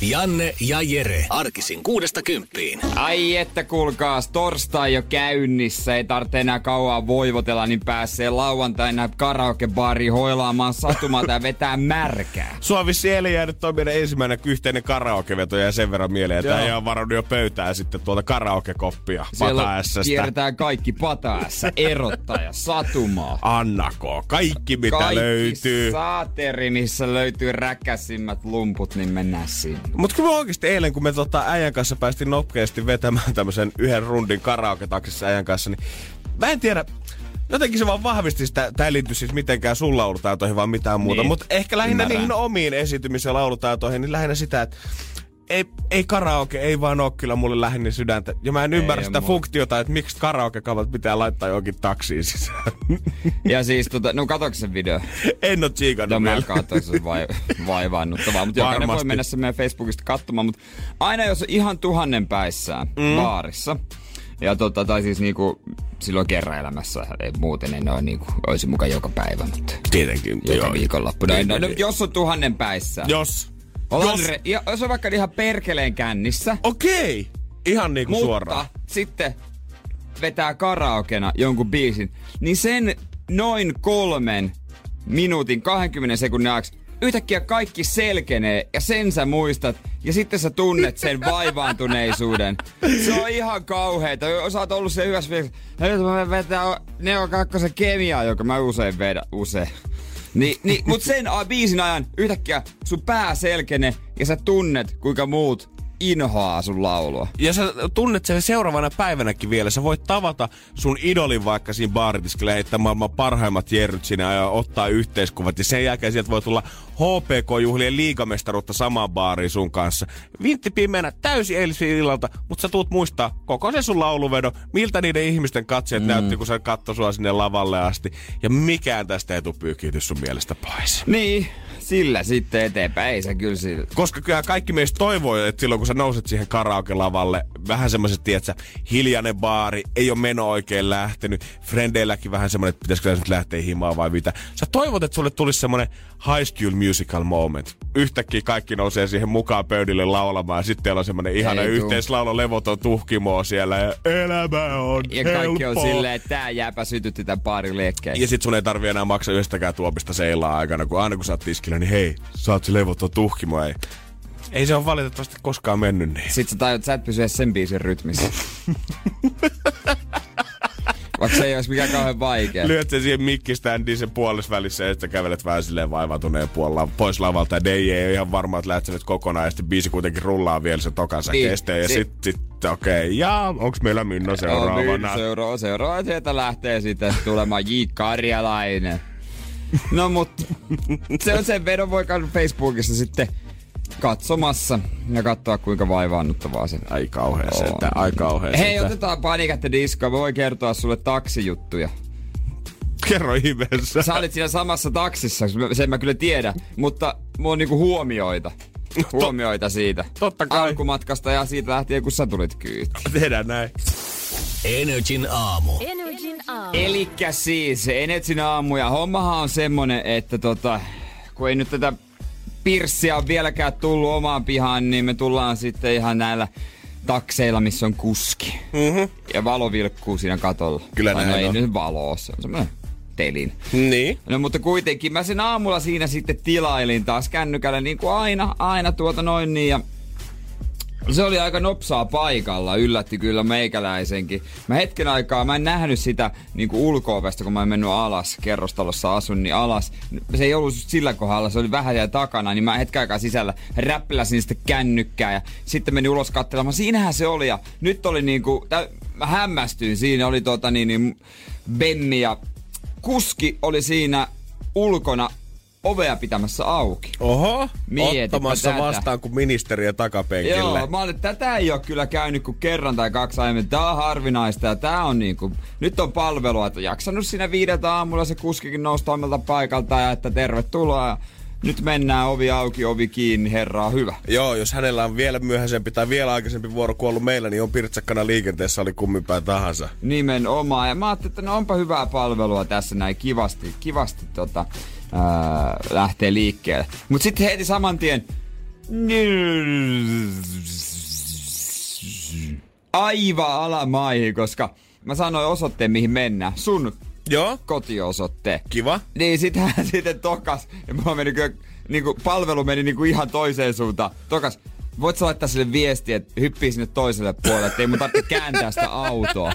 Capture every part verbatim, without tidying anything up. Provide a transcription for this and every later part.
Janne ja Jere. Arkisin kuudesta kymppiin. Ai että kuulkaas, torstai jo käynnissä. Ei tarvitse enää kauan voivotella, niin pääsee lauantaina karaokebaari hoilaamaan satumalta ja vetää märkää. Sua vissi eilen jäänyt on meidän ensimmäinen yhteinen karaokeveto ja sen verran mieleen, että ei ole varannut jo pöytää sitten tuolta karaokekoppia Pata-ässästä. Kierretään kaikki Pata-ässä, Erottaja, Satumaa. Annako, kaikki mitä kaikki löytyy. Kaikki saateri, missä löytyy räkäsimmät lumput, niin mennään sinne. Mut kyllä oikeesti eilen, kun me tota äijän kanssa päästiin nopeasti vetämään tämmösen yhden rundin karaoke-taksissa äijän kanssa, niin mä en tiedä, jotenkin se vaan vahvisti sitä, tää ei liity siis mitenkään sun laulutaitoihin vaan mitään muuta, niin, mutta ehkä lähinnä ymmärrän niihin omiin esiintymisiin laulutaitoihin, niin lähinnä sitä, että ei, ei karaoke, ei vaan oo kyllä mulle lähinnä sydäntä. Ja mä en ymmärrä ei sitä mua. Funktiota, että miksi karaoke-kavat pitää laittaa johonkin taksiin sisään. Ja siis tota, no katsoinko sen video? En oo tsiikannut vielä. Mä katsoin sen vai, vaivaannuttavaa, mutta jokainen voi mennä sen meidän Facebookista katsomaan. Mutta aina jos on ihan tuhannen päissään mm. baarissa, ja tota, tai siis niinku silloin kerran elämässä, ei muuten en ole niinku, olisi mukaan joka päivä, mutta tietenkin, joka viikonloppuna. No, no, jos on tuhannen päissään. Jos. Jos. Re- ja, jos on vaikka ihan perkeleen kännissä. Okei! Okay. Ihan niinku mutta suoraan. Mutta sitten vetää karaokena jonkun biisin, niin sen noin kolmen minuutin kahdenkymmenen sekunnin ajaksi yhtäkkiä kaikki selkenee ja sen sä muistat ja sitten sä tunnet sen vaivaantuneisuuden. Se on ihan kauheeta. Sä oot ollut se hyvässä viikossa. Nyt mä vetää neokakkosen kemiaa, joka mä usein vedän. Usein. Niin, niin, mut sen biisin ajan yhtäkkiä sun pää selkenee ja sä tunnet kuinka muut inhoaa sun laulua. Ja sä tunnet sen seuraavana päivänäkin vielä. Sä voit tavata sun idolin vaikka siinä baaritiskillä, heittää maailman parhaimmat jerryt sinä ja ottaa yhteiskuvat. Ja sen jälkeen sieltä voi tulla H P K-juhlien liigamestaruutta samaan baariin sun kanssa. Vintti pimeänä täysi eilisen illalta, mutta sä tuut muistaa koko se sun lauluvedo, miltä niiden ihmisten katseet mm. näytti, kun sä katsoi sua sinne lavalle asti. Ja mikään tästä ei tule pyyhkiyty sun mielestä pois. Niin, sillä sitten eteenpäin. Ei se kyllä sillä. Koska kyllä kaikki meistä toivoi, että silloin kun sä nouset siihen karaoke-lavalle, vähän semmoiset, tietsä, hiljainen baari, ei ole meno oikein lähtenyt, frendeilläkin vähän semmoinen, että pitäisikö nyt lähteä himaan vai mitä. Sä toivot, että sulle tulisi semmoinen High School Musical moment. Yhtäkkiä kaikki nousee siihen mukaan pöydille laulamaan ja sitten on semmoinen ihana yhteislaulo, levoton tuhkimo siellä ja elämä on ja helppo. Ja kaikki on silleen, että tää jääpä sytytti tämän baarin lekkeen. Ja sit sun ei tarvi enää maksaa yhdestäkään tuopista seilaa aikana, kun aina kun sä oot tiskillä, niin hei, sä oot se levoton tuhkimo, ei. Ei se ole valitettavasti koskaan mennyt niin. Sitten sä tajut, sä et pysy edes sen biisin rytmissä. Vaikka se ei olisi mikään kauhean vaikea. Lyöt sen siihen mikkiständiin sen puolessa välissä ja sitten kävelet vähän silleen vaivatuneen puolella pois lavalta. Ja D J ei ole ihan varma, että lähtee nyt kokonaan. Ja sitten biisi kuitenkin rullaa vielä sen tokansa niin, kesteen. Ja sitten sit, sit, okei, okay, ja onks meillä Minna seuraavana? Seuraava, seuraava sieltä lähtee sitten tulemaan J. Karjalainen. No mut, se on sen vedon voi käydä Facebookissa sitten katsomassa ja katsoa kuinka vaivaannuttavaa se. Ai kauhea sentään, ai kauhea sentään. Hei, otetaan Panic at the Disco. Mä voin kertoa sulle taksijuttuja. Kerro ihmeessä. Sä olit siinä samassa taksissa, sen mä kyllä tiedän, mutta mulla on niinku huomioita. Huomioita siitä. Totta kai. Alkumatkasta ja siitä lähtien, kun sä tulit kyytiin. Tehdään näin. Energin aamu. Energin aamu. Elikkä siis Energin aamu ja hommahan on semmonen, että tota, kun ei nyt tätä pirssiä on vieläkään tullut omaan pihaan, niin me tullaan sitten ihan näillä takseilla, missä on kuski. Mm-hmm. Ja valo vilkkuu siinä katolla. Kyllä näin on. Ei nyt valo, se on semmoinen telin. Niin. No mutta kuitenkin mä sen aamulla siinä sitten tilailin taas kännykällä niin kuin aina, aina tuota noin niin ja se oli aika nopsaa paikalla, yllätti kyllä meikäläisenkin. Mä hetken aikaa, mä en nähnyt sitä niinku ulko-ovesta, kun mä en mennyt alas, kerrostalossa asun, niin alas. Se ei ollut sillä kohdalla, se oli vähän siellä takana, niin mä hetken aikaa sisällä räppiläsin sitä kännykkää ja sitten menin ulos katselemaan. Siinähän se oli ja nyt oli niinku, tää, mä hämmästyin, siinä oli tota niin, niin Benni ja kuski oli siinä ulkona ovea pitämässä auki. Oho, mietipä ottamassa tätä vastaan kuin ministeriä takapenkille. Joo, mä olin, tätä ei oo kyllä käynyt kuin kerran tai kaksi aiemmin. Tää on harvinaista ja tää on niinku, nyt on palvelua, että jaksanut siinä viideltä aamulla se kuskikin nousta omalta paikalta ja että tervetuloa. Nyt mennään, ovi auki, ovi kiinni, herra hyvä. Joo, jos hänellä on vielä myöhäisempi tai vielä aikaisempi vuoro kuin ollut meillä, niin on pirtsakkana liikenteessä, oli kumminpäin tahansa. Nimenomaan, ja mä ajattelin, että no onpa hyvää palvelua tässä näin kivasti, kivasti tota, ää, lähtee liikkeelle. Mut sitten heti saman tien aivan alamaihin, koska mä sanoin osoitteen, mihin mennään. Sun joo. Kotiosoitte. Kiva. Niin sit hän sitten tokas, ja mä menin, niinku, palvelu meni niinku ihan toiseen suuntaan. Tokas, voit sä laittaa sille viestiä, että hyppii sinne toiselle puolelle, ettei mun tarvitse kääntää sitä autoa.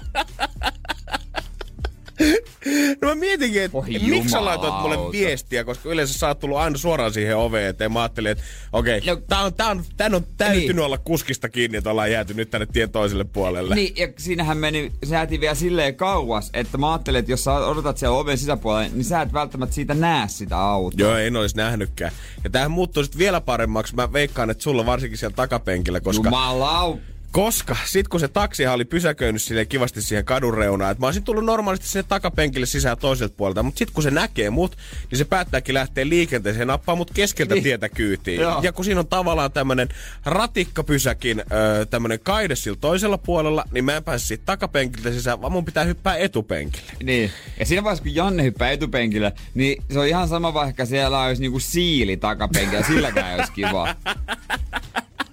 No mä mietinkin, että miksi sä laitoit mulle viestiä, koska yleensä sä oot tullut aina suoraan siihen oveen, ettei mä ajattelin, että okei, okay, no, tän on, tää on, tää on täytynyt niin olla kuskista kiinni, että ollaan jääty nyt tänne tien toiselle puolelle. Niin, ja siinähän meni, se jäätiin vielä silleen kauas, että mä ajattelin, että jos sä odotat siellä oven sisäpuolelle, niin sä et välttämättä siitä näe sitä autoa. Joo, en olis nähnytkään. Ja tämähän muuttuu sit vielä paremmaksi, mä veikkaan, että sulla varsinkin siellä takapenkillä, koska jumalau. Koska sit kun se taksihan oli pysäköinyt silleen kivasti siihen kadun reunaan, että mä olisin tullut normaalisti sinne takapenkille sisään toiselta puolelta, mutta sit kun se näkee mut, niin se päättääkin lähteä liikenteeseen ja nappaa mut keskeltä niin tietä kyytiin. Joo. Ja kun siinä on tavallaan tämmönen ratikkapysäkin öö, tämmönen kaide sillä toisella puolella, niin mä en pääse siitä takapenkiltä sisään, vaan mun pitää hyppää etupenkille. Niin. Ja siinä vaiheessa kun Janne hyppää etupenkille, niin se on ihan sama vaikka siellä olisi niinku siili takapenkillä, silläkään olisi kivaa.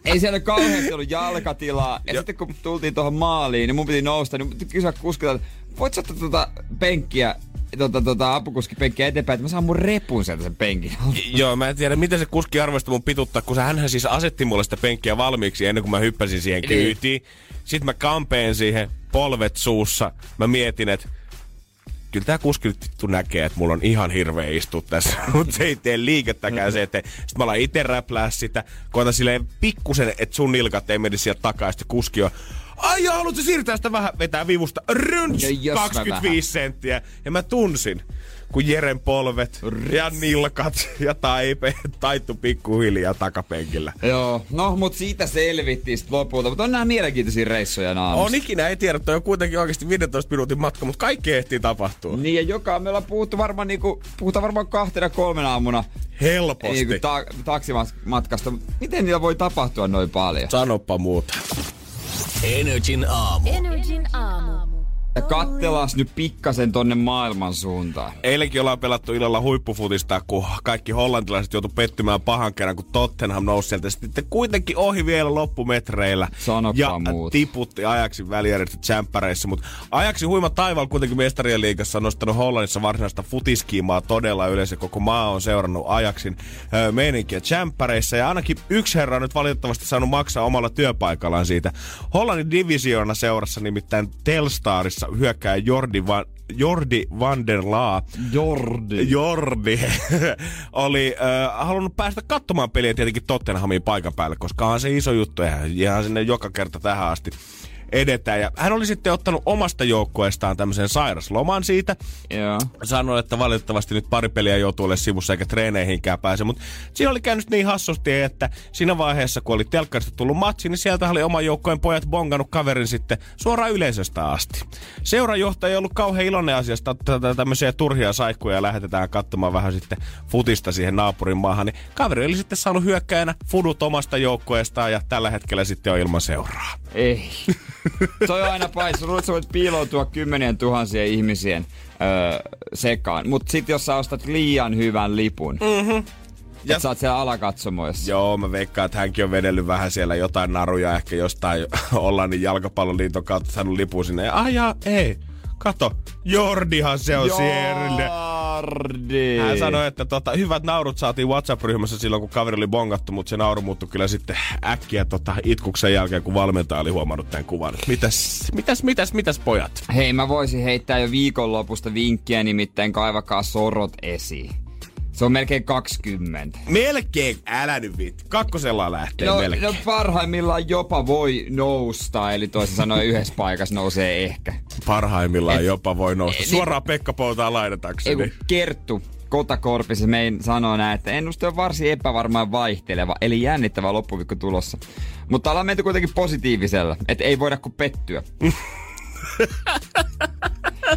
Ei siellä kauheasti ollut jalkatilaa. Ja jo. Sitten kun tultiin tuohon maaliin, niin mun piti nousta, niin mun piti kysyä kuskilta, että voit sä ottaa tuota penkkiä, tuota, tuota apukuskipenkkiä eteenpäin, että mä saan mun repun sieltä sen penkin. Joo, mä en tiedä, miten se kuski arvoista mun pituttaa, kun hänhän siis asetti mulle sitä penkkiä valmiiksi ennen kuin mä hyppäsin siihen kyytiin. Sitten mä kampeen siihen, polvet suussa. Mä mietin, että kyllä tää kuski nyt vittu näkee, että mulla on ihan hirveä istua tässä, mutta se ei tee liikettäkään se, että sit mä alan ite räplää sitä, koitan silleen pikkusen, että sun nilkat ei mene sieltä takaa, ja sitten kuski on, ai joo, haluatko siirtää sitä vähän, vetää vivusta, rynts, kaksikymmentäviisi senttiä, ja mä tunsin, kun Jeren polvet Rits. ja nilkat ja taipe taittu pikkuhiljaa takapenkillä. Joo, no mut siitä selvittiin sit lopulta, mut on nää mielenkiintoisia reissoja naamassa. On ikinä, ei tiedä, toi on kuitenkin oikeesti viidentoista minuutin matka, mut kaikki ehtii tapahtua. Niin ja joka, me ollaan puhuttu varmaan niinku, puhutaan varmaan kahtena kolmena aamuna. Helposti. Niinku ta- taksimatkasta, miten niillä voi tapahtua noin paljon? Sanoppa muuta. N R J:n aamu. N R J:n aamu. Ja kattelas nyt pikkasen tonne maailman suuntaan. Eilenkin ollaan pelattu illalla huippufutista, kun kaikki hollantilaiset joutu pettymään pahan kerran, kun Tottenham nousi sieltä. Sitten kuitenkin ohi vielä loppumetreillä. Sanoppa ja muut. Tiputti Ajaxin välijärjestöt tsemppäreissä. Mutta Ajaxin huima taivaalla kuitenkin Mestarien liigassa on nostanut Hollannissa varsinaista futiskiimaa todella yleensä. Koko maa on seurannut Ajaxin öö, meininkiä tsemppäreissä. Ja ainakin yksi herra on nyt valitettavasti saanut maksaa omalla työpaikallaan siitä. Hollannin divisioona seurassa nimittäin Telstarissa hyökkää Jordi van, Jordi van der La. Jordi. Jordi. Oli äh, halunnut päästä katsomaan peliä tietenkin Tottenhamin paikan päälle, koska on se iso juttu. Ihan sinne joka kerta tähän asti edetään. Ja hän oli sitten ottanut omasta joukkueestaan tämmöisen sairasloman siitä. Yeah. Sanoi, että valitettavasti nyt pari peliä joutuu olemaan sivussa eikä treeneihinkään pääse. Mutta siinä oli käynyt niin hassusti, että siinä vaiheessa, kun oli telkkarista tullut matsi, niin sieltä oli oman joukkojen pojat bongannut kaverin sitten suoraan yleisöstä asti. Seurajohtaja ei ollut kauhean iloinen asiasta, että tämmöisiä turhia saikkuja lähetetään katsomaan vähän sitten futista siihen naapurin maahan. Niin kaveri oli sitten saanut hyökkäjänä fudut omasta joukkueestaan ja tällä hetkellä sitten on ilman seuraa. Ei. Toi on aina paissa. Luulet, sä voit piiloutua kymmenien tuhansien ihmisien öö, sekaan. Mut sit jos sä ostat liian hyvän lipun, mm-hmm. ja sä oot siellä alakatsomoissa. Joo, mä veikkaan, että hänkin on vedellyt vähän siellä jotain naruja. Ehkä jostain ollaan niin jalkapalloliiton kautta saanut lipun sinne. Ja ajaa, ei. Kato, Jordihan se on siellä. Jordi. Hän sanoi, että tota, hyvät naurut saatiin WhatsApp-ryhmässä silloin, kun kaveri oli bongattu, mutta se nauru muuttui kyllä sitten äkkiä tota, itkuksen jälkeen, kun valmentaja oli huomannut tämän kuvan. Mitäs, mitäs, mitäs, mitäs pojat? Hei, mä voisin heittää jo viikonlopusta vinkkiä, nimittäin kaivakaa sorot esiin. Se on melkein kaksikymmentä. Melkein? Älä nyt vittu. Kakkosellaan lähtee no, melkein. No parhaimmillaan jopa voi nousta. Eli toisin sanoen yhdessä paikassa nousee ehkä. Parhaimmillaan et, jopa voi nousta. Et, Suoraan Pekka Poutaan lainatakseni. Ei kun kerttu. Kotakorpi, se mein sanoo näin, että ennuste on varsin epävarmaan vaihteleva, eli jännittävä loppuviikko tulossa. Mutta ollaan menty kuitenkin positiivisella, että ei voida kuin pettyä.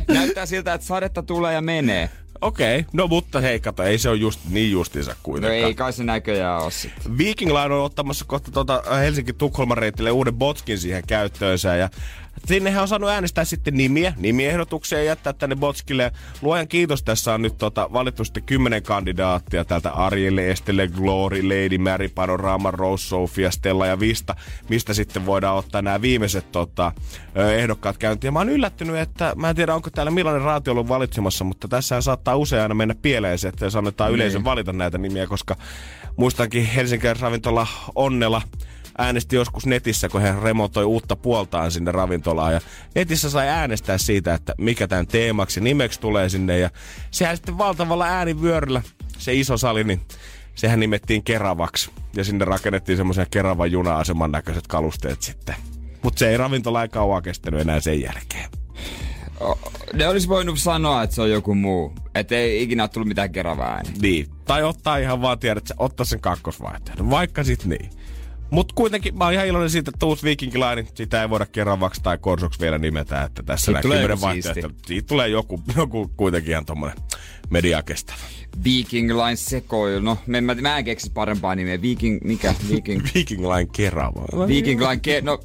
Näyttää siltä, että sadetta tulee ja menee. Okei, okay. No mutta hei, kato, ei se ole just, niin justiinsa kuitenkaan. No ei kai se näköjään ole sitten. Viking Line on ottamassa kohta tuota Helsinki-Tukholman reitille uuden botskin siihen käyttöönsä. Ja sinnehän on saanut äänestää sitten nimiä, nimiehdotuksia ja jättää tänne botskille. Luojan kiitos, tässä on nyt tuota, valittu sitten kymmenen kandidaattia täältä Arielle, Estelle, Glory, Lady Mary, Panorama, Rose, Sofia, Stella ja Vista, mistä sitten voidaan ottaa nämä viimeiset tota, ehdokkaat käyntiin. Ja mä oon yllättynyt, että mä en tiedä, onko täällä millainen raati ollut valitsemassa, mutta tässä saattaa usein aina mennä pieleen se, että sanotaan yleisön valita näitä nimiä, koska muistankin Helsingin ravintola Onnela äänesti joskus netissä, kun hän remontoi uutta puoltaan sinne ravintolaan. Ja netissä sai äänestää siitä, että mikä tämän teemaksi nimeksi tulee sinne. Ja sehän sitten valtavalla äänivyöryllä, se iso sali, niin sehän nimettiin Keravaksi. Ja sinne rakennettiin semmoisen Keravan juna-aseman näköiset kalusteet sitten. Mutta se ei ravintola ei kauan kestänyt enää sen jälkeen. Ne olisi voinut sanoa, että se on joku muu. Että ei ikinä ole tullut mitään Keravaa ääniä. Niin. Tai ottaa ihan vaan tiedä, että ottaa sen kakkosvaihtoehdon. Vaikka sit niin. Mut kuitenkin mä oon ihan iloinen siitä, että uusi Viking Line, sitä ei voida Keravaksi tai Korsoksi vielä nimetä, että tässä näin kymmenen vaihtoehto. Siitä tulee joku, joku kuitenkin ihan tommonen mediakestävä. Viking Line sekoilu, no mä, mä, mä en keksi parempaa nimeä. Viking, mikä? Viking, Viking Line Kerava. Viking Line Ke... no,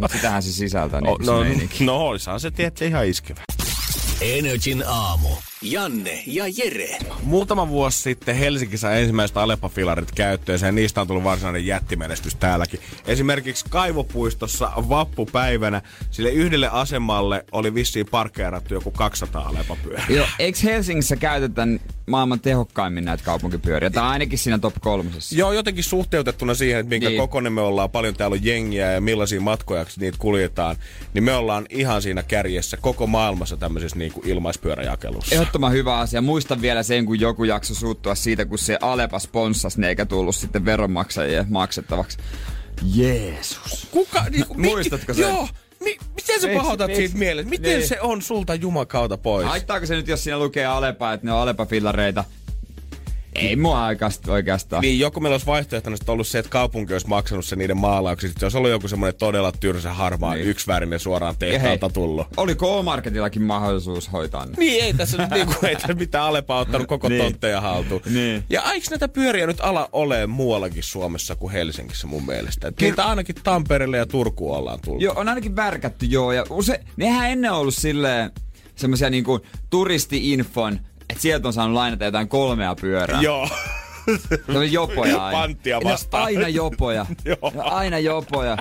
mut sitähän se sisältää niin. No, se no, no olisahan se tietty ihan iskevä. Energin aamu. Janne ja Jere. Muutama vuosi sitten Helsingissä ensimmäiset Alepa-filarit käyttöön ja niistä on tullut varsinainen jättimenestys täälläkin. Esimerkiksi Kaivopuistossa vappupäivänä sille yhdelle asemalle oli vissiin parkkeerattu joku kaksisataa Alepa-pyörää. Joo, eikö Helsingissä käytetä maailman tehokkaimmin näitä kaupunkipyöriä? Tai ainakin siinä top kolmosessa. Joo, jotenkin suhteutettuna siihen, että minkä niin kokoinen me ollaan, paljon täällä on jengiä ja millaisia matkoja niitä kuljetaan, niin me ollaan ihan siinä kärjessä koko maailmassa tämmöisessä niin kuin ilmaispyöräjakelussa. Eho Ehdottoman hyvä asia. Muistan vielä sen, kun joku jakso suuttua siitä, kun se Alepa sponssasi ne eikä tullut sitten veronmaksajien maksettavaksi. Jeesus. Kuka? Niin, no, muistatko sen? Joo. Mi- miten sä pahoitat siitä mielessä? Miten ne. Se on sulta jumakauta pois? Haittaako se nyt, jos siinä lukee Alepa, että ne on Alepa-fillareita? Ei mua aikasta oikeastaan. Niin, joku meillä olisi vaihtoehtona ollut se, että kaupunki olisi maksanut sen niiden maalauksia. Se olisi ollut joku semmoinen todella tyrsä harmaa, niin yksivärinen suoraan tehtaalta tullut. Oliko O-Marketillakin mahdollisuus hoitaa ne? Niin, ei tässä nyt niinku, ei tässä mitään Alepaa ottanut koko niin tontteja haltuun. Niin. Ja eikö näitä pyöriä nyt ala ole muuallakin Suomessa kuin Helsingissä mun mielestä? Kyllä. Niitä ainakin Tampereelle ja Turkuun ollaan tullut. Joo, on ainakin värkätty, joo. Ja use, nehän ennen ollut silleen semmoisia niinku turisti-infon, että sieltä on saanut lainata jotain kolmea pyörää. Joo. No jopoja aina. Panttia vastaan. Aina jopoja. Joo. Aina jopoja.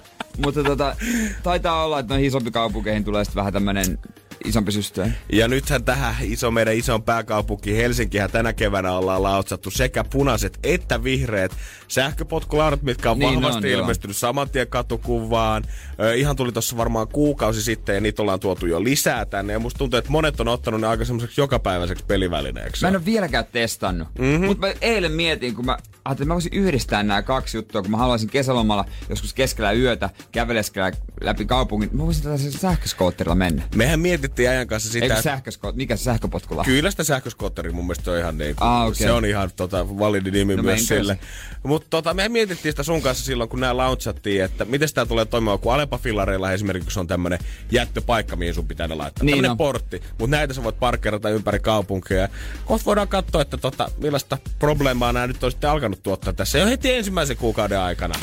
Mutta tota, taitaa olla, että noihin isompi kaupunkeihin tulee sitten vähän tämmönen isompi systeemi. Ja nythän tähän iso, meidän isoon pääkaupunkiin Helsinkihän tänä keväänä ollaan lautsattu sekä punaiset että vihreät sähköpotkulaudat, mitkä on niin vahvasti on, ilmestynyt joo saman tien katukuvaan. Ö, ihan tuli tossa varmaan kuukausi sitten ja niitä ollaan tuotu jo lisää tänne. Ja musta tuntuu, että monet on ottanut ne aika semmoiseksi jokapäiväiseksi pelivälineeksi. Mä en ole vieläkään testannut. Mm-hmm. Mutta mä eilen mietin, kun mä ajattelin, että mä voisin yhdistää nämä kaksi juttua, kun mä haluaisin kesälomalla joskus keskellä yötä käveleskellä läpi kaupungin. Mä voisin tällaisella sähköskootterilla mennä. Mehän mietittiin ajan kanssa sitä. Eikö sähkösko- mikä se sähköpotkula? Kyllä sitä sähköskootteria mun mielestä on ihan niin. Ah, okay. Se on ihan tota, validi nimi no, myös sille. Mutta tota, mehän mietittiin sitä sun kanssa silloin, kun nää launchattiin, että miten tää tulee toimimaan, kun Alepa-fillareilla esimerkiksi on tämmönen jättöpaikka, mihin sun pitää ne laittaa. Niin tämmönen no portti. Mut näitä sä voit parkkeerata ympäri kaupunkia. Kohta voidaan katsoa, että tota, millaista probleemaa nää nyt on sitten alkanut tuottaa tässä jo heti ensimmäisen kuukauden aikana.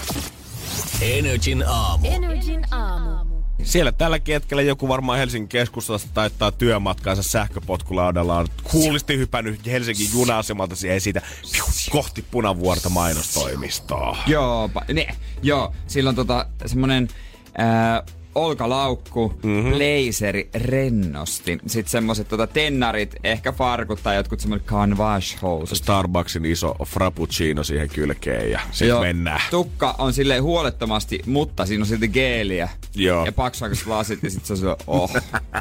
Energin aamu. Energin aamu. Siellä tälläkin hetkellä joku varmaan Helsingin keskustasta taittaa työmatkaansa sähköpotkulaudalla. On kuulisti hypännyt Helsingin juna-asemalta siihen siitä piu, kohti Punavuorta mainostoimistoa. Joo, ne, joo. Sillä on tota semmonen ää, olkalaukku, mm-hmm, blazer rennosti. Sitten semmoset tota, tennarit, ehkä farkut tai jotkut semmoset canvas-housut. Starbucksin iso frappuccino siihen kylkeen ja sit joo mennään. Tukka on silleen huolettomasti, mutta siinä on silti geeliä. Joo. Ja paksuaikaiset lasit ja sit se on silleen, oh,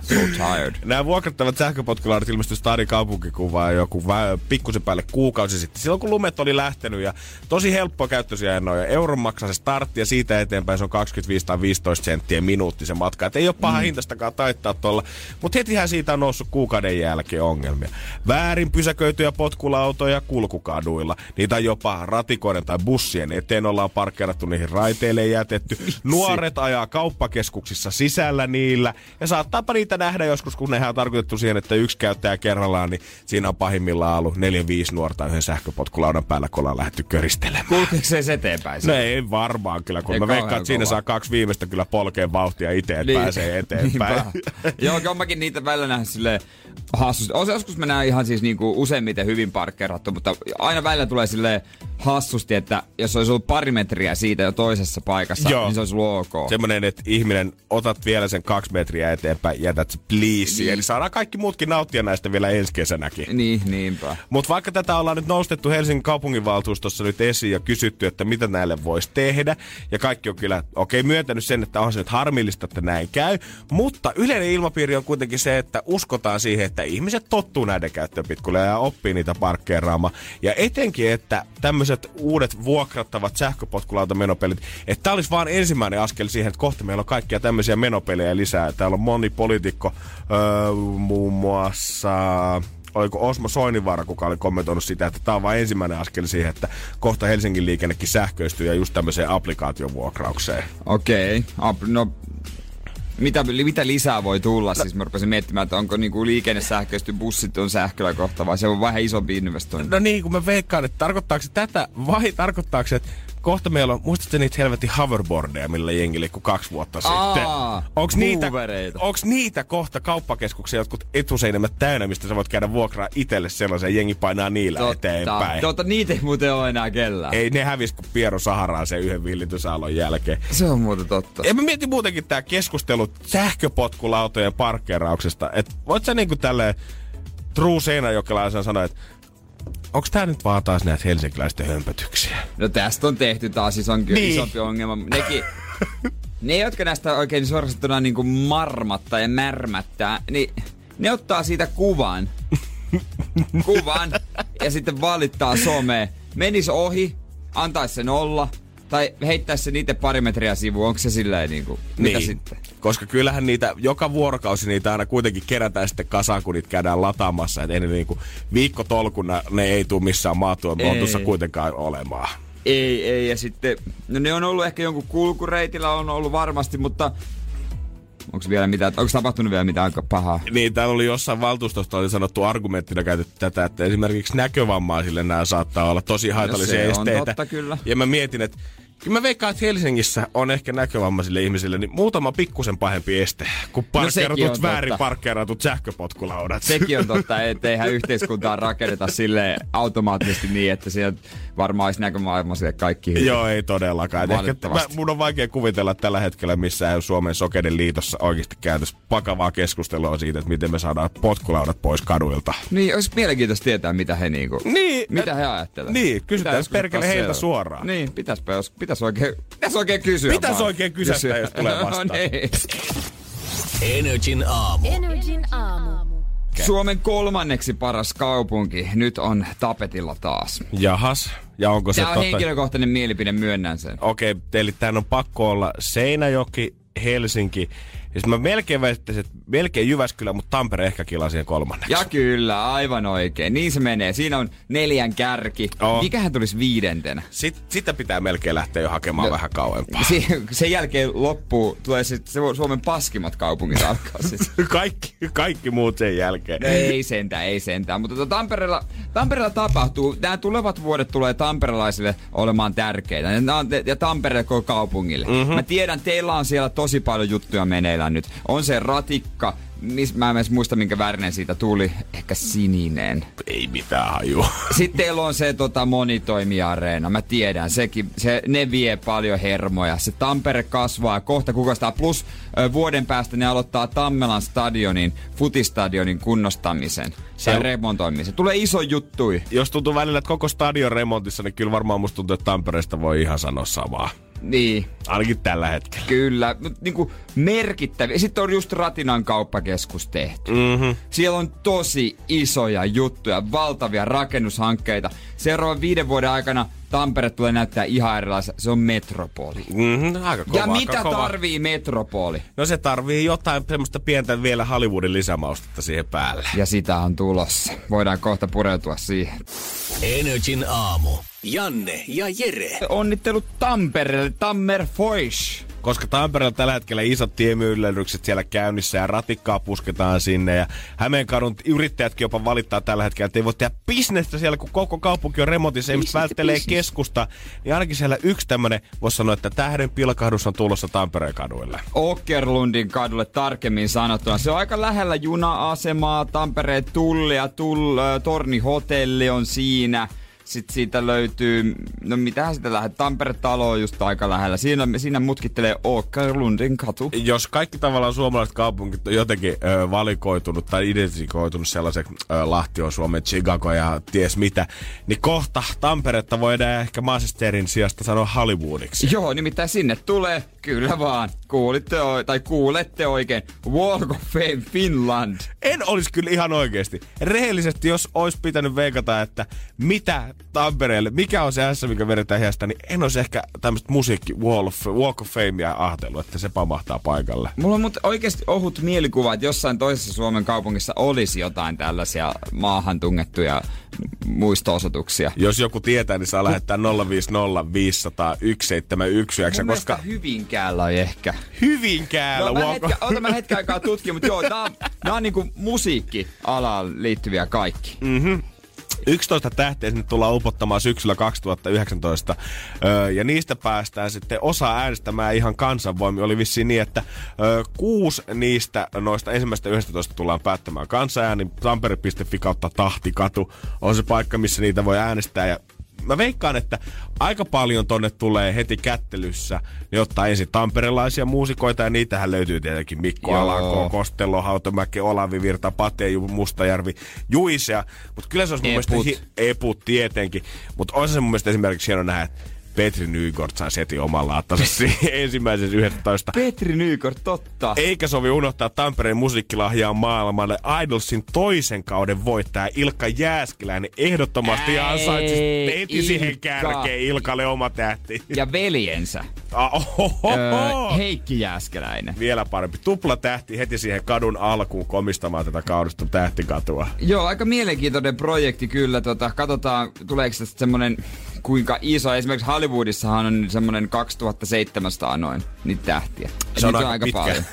so tired. Nää vuokrattavat sähköpotkulaudat ilmestyi Stadin kaupunkikuvaa joku vä- pikkusen päälle kuukausi sitten. Silloin kun lumet oli lähtenyt ja tosi helppoa käyttöisiä en ole. Euron maksaa se startti ja siitä eteenpäin se on kaksikymmentäviisi tai viisitoista senttiä minuutti. minuutti se matka. Et ei ole paha mm. hintastakaan taittaa tuolla. Mutta hetihän siitä on noussut kuukauden jälkeen ongelmia. Väärin pysäköityjä potkulautoja kulkukaduilla. Niitä on jopa ratikoiden tai bussien eteen ollaan parkkeerattu, niihin raiteille jätetty. Nuoret ajaa kauppakeskuksissa sisällä niillä. Ja saattaapa niitä nähdä joskus, kun nehän on tarkoitettu siihen, että yksi käyttäjä kerrallaan, niin siinä on pahimmillaan ollut neljä viisi nuorta yhden sähköpotkulaudan päällä, kun ollaan lähdetty köristelemään. Kulkeeko se eteenpäin? No ei varmaan kyllä, kun ei, mä veikkaan, että siinä saa kaksi viimeistä kyllä polkeen vauhtia itse, että niin, pääsee eteenpäin. Joo, on mäkin niitä välillä nähdä silleen hassusti. Osa joskus mä näen ihan siis niinku useimmiten hyvin parkkeerattu, mutta aina välillä tulee silleen hassusti, että jos olisi ollut pari metriä siitä jo toisessa paikassa, joo, niin se olisi ok. Semmoinen, että ihminen, otat vielä sen kaksi metriä eteenpäin, jätät se please. Niin. Eli saadaan kaikki muutkin nauttia näistä vielä ensi kesänäkin. Niin, niinpä. Mutta vaikka tätä ollaan nyt nostettu Helsingin kaupunginvaltuustossa nyt esiin ja kysytty, että mitä näille voisi tehdä, ja kaikki on kyllä, okei, okay, myöntänyt sen, että onhan se nyt harmillista, että näin käy, mutta yleinen ilmapiiri on kuitenkin se, että uskotaan siihen, että ihmiset tottuu näiden käyttöpitkulle ja oppii niitä parkkeeraamaan. Ja etenkin, että tämmöiset uudet vuokrattavat sähköpotkulautamenopellit, että tämä olisi vaan ensimmäinen askel siihen, että kohta meillä on kaikkia tämmöisiä menopelejä lisää. Täällä on moni poliitikko, öö, muun muassa... Oliko Osmo Soininvaara, kuka oli kommentoinut sitä, että tämä on vain ensimmäinen askel siihen, että kohta Helsingin liikennekin sähköistyy ja just tämmöiseen applikaatiovuokraukseen. Okei. Okay. No, mitä, mitä lisää voi tulla? No. Siis mä rupesin miettimään, että onko niinku liikenne sähköisty, bussit on sähköllä kohta, vai se on vähän isompi investointi? No niin, kun mä veikkaan, että tarkoittaako se tätä vai tarkoittaako se, että kohta meillä on, muistatte niitä helvetin hoverboardeja, millä jengi liikkuu kaksi vuotta Aa, sitten? Onks niitä, onks niitä kohta kauppakeskuksia jotkut etuseinämät täynnä, mistä sä voit käydä vuokraa itselle sellaisen, jengi painaa niillä totta, eteenpäin? Totta, niitä ei muuten ole enää kellään. Ei, ne hävis kuin Piero Saharaan sen yhden villitysaallon jälkeen. Se on muuten totta. Ja mä mietin muutenkin tää keskustelu sähköpotkulautojen parkkeerauksesta, että voit sä niinku tälleen True Seinäjokelaisen sanoa, että onko tää nyt vaan taas näitä helsinkiläisten hömpötyksiä? No tästä on tehty taas, siis on kyllä niin isompi ongelma. Nekin, ne, jotka näistä oikein suorastaan niin kuin marmattaa ja märmättää, niin ne ottaa siitä kuvan. kuvan ja sitten valittaa someen. Menis ohi, antaisi sen olla. Tai heittäisi sen itse pari metriä sivuun, onko se silleen niinku, mitä niin sitten? Koska kyllähän niitä, joka vuorokausi niitä aina kuitenkin kerätään sitten kasaan, kun niitä käydään lataamassa. Että ei ne niinku viikkotolkuna, ne ei tule missään maatussa kuitenkaan olemaan. Ei, ei, ja sitten, no ne on ollut ehkä jonkun kulkureitillä, on ollut varmasti, mutta... Onko vielä mitään, onko tapahtunut vielä mitään aika pahaa? Niin, täällä oli jossain valtuustosta oli sanottu argumenttina käytetty tätä, että esimerkiksi näkövammaisille nämä saattaa olla tosi haitallisia no, esteitä. On totta, kyllä. Ja mä mietin, että kyllä mä veikkaan, että Helsingissä on ehkä näkövammaisille ihmisille niin muutama pikkusen pahempi este, kun parkkeeratut, no, väärin parkkeeratut sähköpotkulaudat. Sekin on totta, että eihän yhteiskuntaa rakenneta silleen automaattisesti niin, että siellä varmaan olisi näkövammaisille kaikki hyvin. Joo, ei todellakaan. Ehkä, mä, mun on vaikea kuvitella tällä hetkellä missään Suomen Sokeiden liitossa oikeasti käytössä pakavaa keskustelua siitä, että miten me saadaan potkulaudat pois kaduilta. Niin, olisi mielenkiintoista tietää, mitä he, niinku, niin, mitä he ajattelevat. Niin, kysytään perkele heiltä suoraan. Niin, pitäisipä jos... Pitäis oikein, pitäis oikein kysyä. Pitäis oikein kysyä, jos tulee vastaan. No, niin. Energin aamu. Energin aamu. Suomen kolmanneksi paras kaupunki nyt on tapetilla taas. Jahas. Ja onko se Tämä on totta... henkilökohtainen mielipide, myönnän sen. Okei, okay, eli tän on pakko olla Seinäjoki, Helsinki. Siis mä melkein väittäisin, että melkein Jyväskylä, mutta Tampere ehkä kilaa siihen kolmanneksi. Ja kyllä, aivan oikein. Niin se menee. Siinä on neljän kärki. Oh. Mikähän tulisi viidentenä? Sit, sitä pitää melkein lähteä jo hakemaan no, vähän kauempaa. Si- sen jälkeen loppuu, tulee se, se Suomen paskimmat kaupungit alkaa siis. kaikki, kaikki muut sen jälkeen. No, ei sentään, ei sentään. Mutta to, Tampereella, Tampereella tapahtuu. Nämä tulevat vuodet tulee tamperelaisille olemaan tärkeitä. Ja Tampereelle koko kaupungille. Mm-hmm. Mä tiedän, teillä on siellä tosi paljon juttuja meneillä. Nyt. On se ratikka, miss, mä en edes muista minkä värinen siitä tuli, ehkä sininen. Ei mitään hajua. Sitten teillä on se tota, monitoimiareena, mä tiedän, sekin, se, ne vie paljon hermoja. Se Tampere kasvaa kohta kukastaa, plus ö, vuoden päästä ne aloittaa Tammelan stadionin, futistadionin kunnostamisen. Se remontoimisen. Tulee iso juttui. Jos tuntuu välillä, että koko stadion remontissa, niin kyllä varmaan musta tuntuu, että Tampereesta voi ihan sanoa samaa. Niin. Ainakin tällä hetkellä. Kyllä, mutta niinku merkittäviä. Sitten on just Ratinan kauppakeskus tehty. Mm-hmm. Siellä on tosi isoja juttuja, valtavia rakennushankkeita. Seuraavan viiden vuoden aikana Tampere tulee näyttää ihan erilaisia. Se on metropoli. Mm-hmm, aika kova, ja aika mitä kova. Tarvii metropoli? No se tarvii jotain semmoista pientä vielä Hollywoodin lisämaustetta siihen päälle. Ja sitä on tulossa. Voidaan kohta pureutua siihen. N R J:n aamu. Janne ja Jere. Onnittelut Tampereelle, Tammerfoish. Koska Tampereella tällä hetkellä isot tiemyyllerrykset siellä käynnissä ja ratikkaa pusketaan sinne. Ja Hämeenkadun yrittäjätkin jopa valittaa tällä hetkellä, että ei voi tehdä bisnestä siellä, kun koko kaupunki on remontissa. Ihmiset välttelee keskusta. Niin ainakin siellä yksi tämmönen, voisi sanoa, että tähden pilkahdus on tulossa Tampereen kaduille. Åkerlundin kadulle tarkemmin sanottuna. Se on aika lähellä juna-asemaa, Tampereen tulli ja tull- tornihotelli on siinä. Sitten siitä löytyy, no mitähän sitä lähdet, Tampere-talo on just aika lähellä. Siinä, siinä mutkittelee Åkerlundin katu. Jos kaikki tavallaan suomalaiset kaupungit on jotenkin ö, valikoitunut tai identifikoitunut sellaiseksi Lahti on Suomen Chicago ja ties mitä, niin kohta Tamperetta voidaan ehkä Manchesterin sijasta sanoa Hollywoodiksi. Joo, nimittäin sinne tulee, kyllä vaan, kuulitte o- tai kuulette oikein, Walk of Fame Finland. En olisi kyllä ihan oikeasti. Rehellisesti, jos olisi pitänyt veikata, että mitä Tampereelle, mikä on se ässä, mikä vedetään hiasta, niin en olisi ehkä tämmöistä musiikki Wall of, Walk of Famea ahdellut, että se pamahtaa paikalle. Mulla on mut oikeesti ohut mielikuva, että jossain toisessa Suomen kaupungissa olisi jotain tällaisia maahan tungettuja muisto-osoituksia. Jos joku tietää, niin saa lähettää nolla viisi nolla viisi nolla yksi seitsemän yksi yhdeksän, koska... Hyvinkäällä on ehkä. Hyvinkäällä? No, mä hetke, ota mä hetken aikaa tutkia, mutta joo, nää on, nää on niinku musiikkialaan liittyviä kaikki. Mhm. yksitoista tähteä sinne tullaan upottamaan syksyllä kaksituhattayhdeksäntoista, öö, ja niistä päästään sitten osa äänestämään ihan kansanvoimia. Oli vissiin niin, että öö, kuusi niistä noista ensimmäistä yksitoista tullaan päättämään kansanääni. Tampere piste fi kautta tahtikatu on se paikka, missä niitä voi äänestää. Ja mä veikkaan, että aika paljon tonne tulee heti kättelyssä. Ne ottaa ensin tamperelaisia muusikoita, ja niitähän löytyy tietenkin Mikko Alanko, Kostelo, Hautamäki, Olavi Virta, Pate, Mustajärvi, Juisea. Mutta kyllä se olisi mun mielestä hi- eput tietenkin. Mutta on se mun mielestä esimerkiksi hieno nähdä, että Petri Nygård saisi heti omalla attansa ensimmäisessä yhdestoista. Petri Nygård, totta. Eikä sovi unohtaa Tampereen musiikkilahjaa maailmalle. Idolsin toisen kauden voittaja Ilkka Jääskeläinen ehdottomasti ansaitsi heti siihen kärkeen Ilkalle oma tähti. Ja veljensä. Öö, Heikki Jääskeläinen. Vielä parempi. Tupla tähti heti siihen kadun alkuun komistamaan tätä kaudesta tähtikatua. Joo, aika mielenkiintoinen projekti kyllä. Tota, katsotaan, tuleeko tästä semmoinen kuinka iso. Esimerkiksi Hollywoodissahan on semmoinen kaksituhattaseitsemänsataa noin niitä tähtiä. Se on, on aika pitkä. Paljon.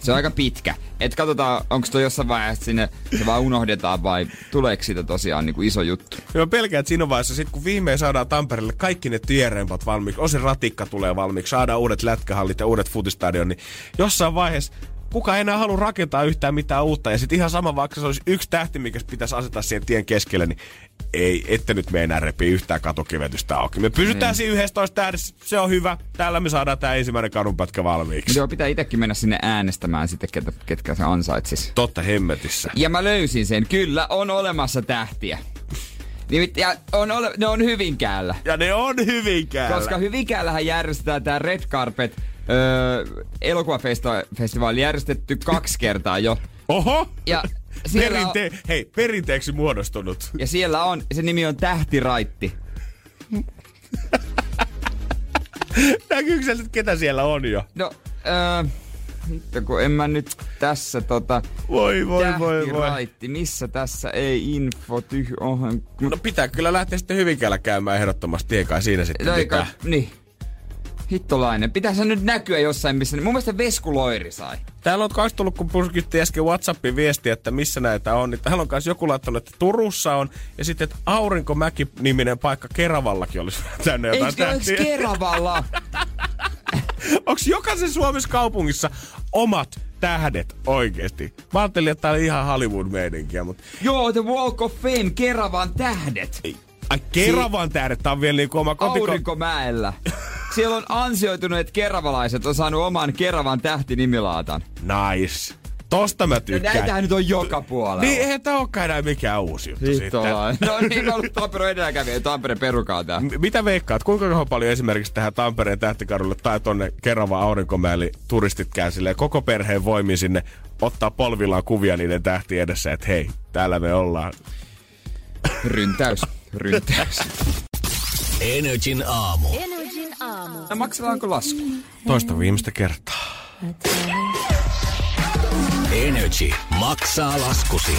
Se on aika pitkä. Et katsotaan, onko tuo jossain vaiheessa sinne, se vaan unohdetaan vai tuleeko siitä tosiaan niinku iso juttu? Mä pelkään, että siinä vaiheessa, sit kun viimein saadaan Tampereelle kaikki ne tierempat valmiiksi, osin ratikka tulee valmiiksi, saadaan uudet lätkähallit ja uudet futistadion, niin jossain vaiheessa kuka ei enää halua rakentaa yhtään mitään uutta. Ja sit ihan sama, vaikka se olisi yksi tähti, mikä pitäisi asettaa siihen tien keskelle, niin ei, ette nyt me enää repii yhtään katukivetystä auki. Me pysytään mm. siinä yhdestoista tähdessä, se on hyvä. Täällä me saadaan tää ensimmäinen kadunpätkä valmiiksi. Joo, pitää itsekin mennä sinne äänestämään sitten, ketkä, ketkä se ansaitsis. Totta hemmetissä. Ja mä löysin sen, kyllä on olemassa tähtiä. Ja on ole, ne on Hyvinkäällä. Ja ne on Hyvinkäällä. Koska Hyvinkäällähän järjestetään tää Red Carpet. Öö, elokuvafestivaali järjestetty kaksi kertaa jo. Oho! Ja Perinte- on, hei, perinteeksi muodostunut. Ja siellä on, se nimi on Tähtiraitti. Näkyykö sä, ketä siellä on jo? No, öö, hitto, kun en mä nyt tässä tota... Voi, voi, voi, voi. Missä tässä ei info tyhjy onhan... No pitää kyllä lähteä sitten Hyvinkäällä käymään ehdottomasti, eikä siinä sitten no, eikä, niin. Hittolainen. Pitäisihän nyt näkyä jossain missä. Mun mielestä Vesku Loiri sai. Täällä on kans tullut, kun puskittiin äsken WhatsAppin viestiä, että missä näitä on. Niin täällä on kans joku laittanut, että Turussa on. Ja sitten, että Aurinkomäki-niminen paikka Keravallakin olisi tänne jotain. Eikö täällä olisi Keravalla? Onks jokaisen Suomessa kaupungissa omat tähdet oikeesti? Mä ajattelin, että tää oli ihan Hollywood-meininkiä, mutta... Joo, The Walk of Fame, Keravan tähdet. Ei. Ai Keravan tähdet, tää on vielä niinku oma kotiko... Aurinkomäellä. Siellä on ansioituneet keravalaiset on saanut oman Keravan tähtinimilaatan. Nice. Tosta mä tykkään. No näitähän nyt on joka puolella. Niin eihän tää olekaan enää mikään uusi juttu sitten. No niin, on ollut Tampere edelläkävijä. Tampere perukaa tää. M- mitä veikkaat? Kuinka paljon esimerkiksi tähän Tampereen Tähtikadulle tai tonne Keravaan Aurinkomäelle turistit käy silleen koko perheen voimin sinne ottaa polvillaan kuvia niiden tähtien edessä, että hei, täällä me ollaan. Ryntäys, ryntäys. N R J:n aamu. N R J:n aamu. No maksetaanko lasku? Toista viimeistä kertaa. N R J maksaa laskusi.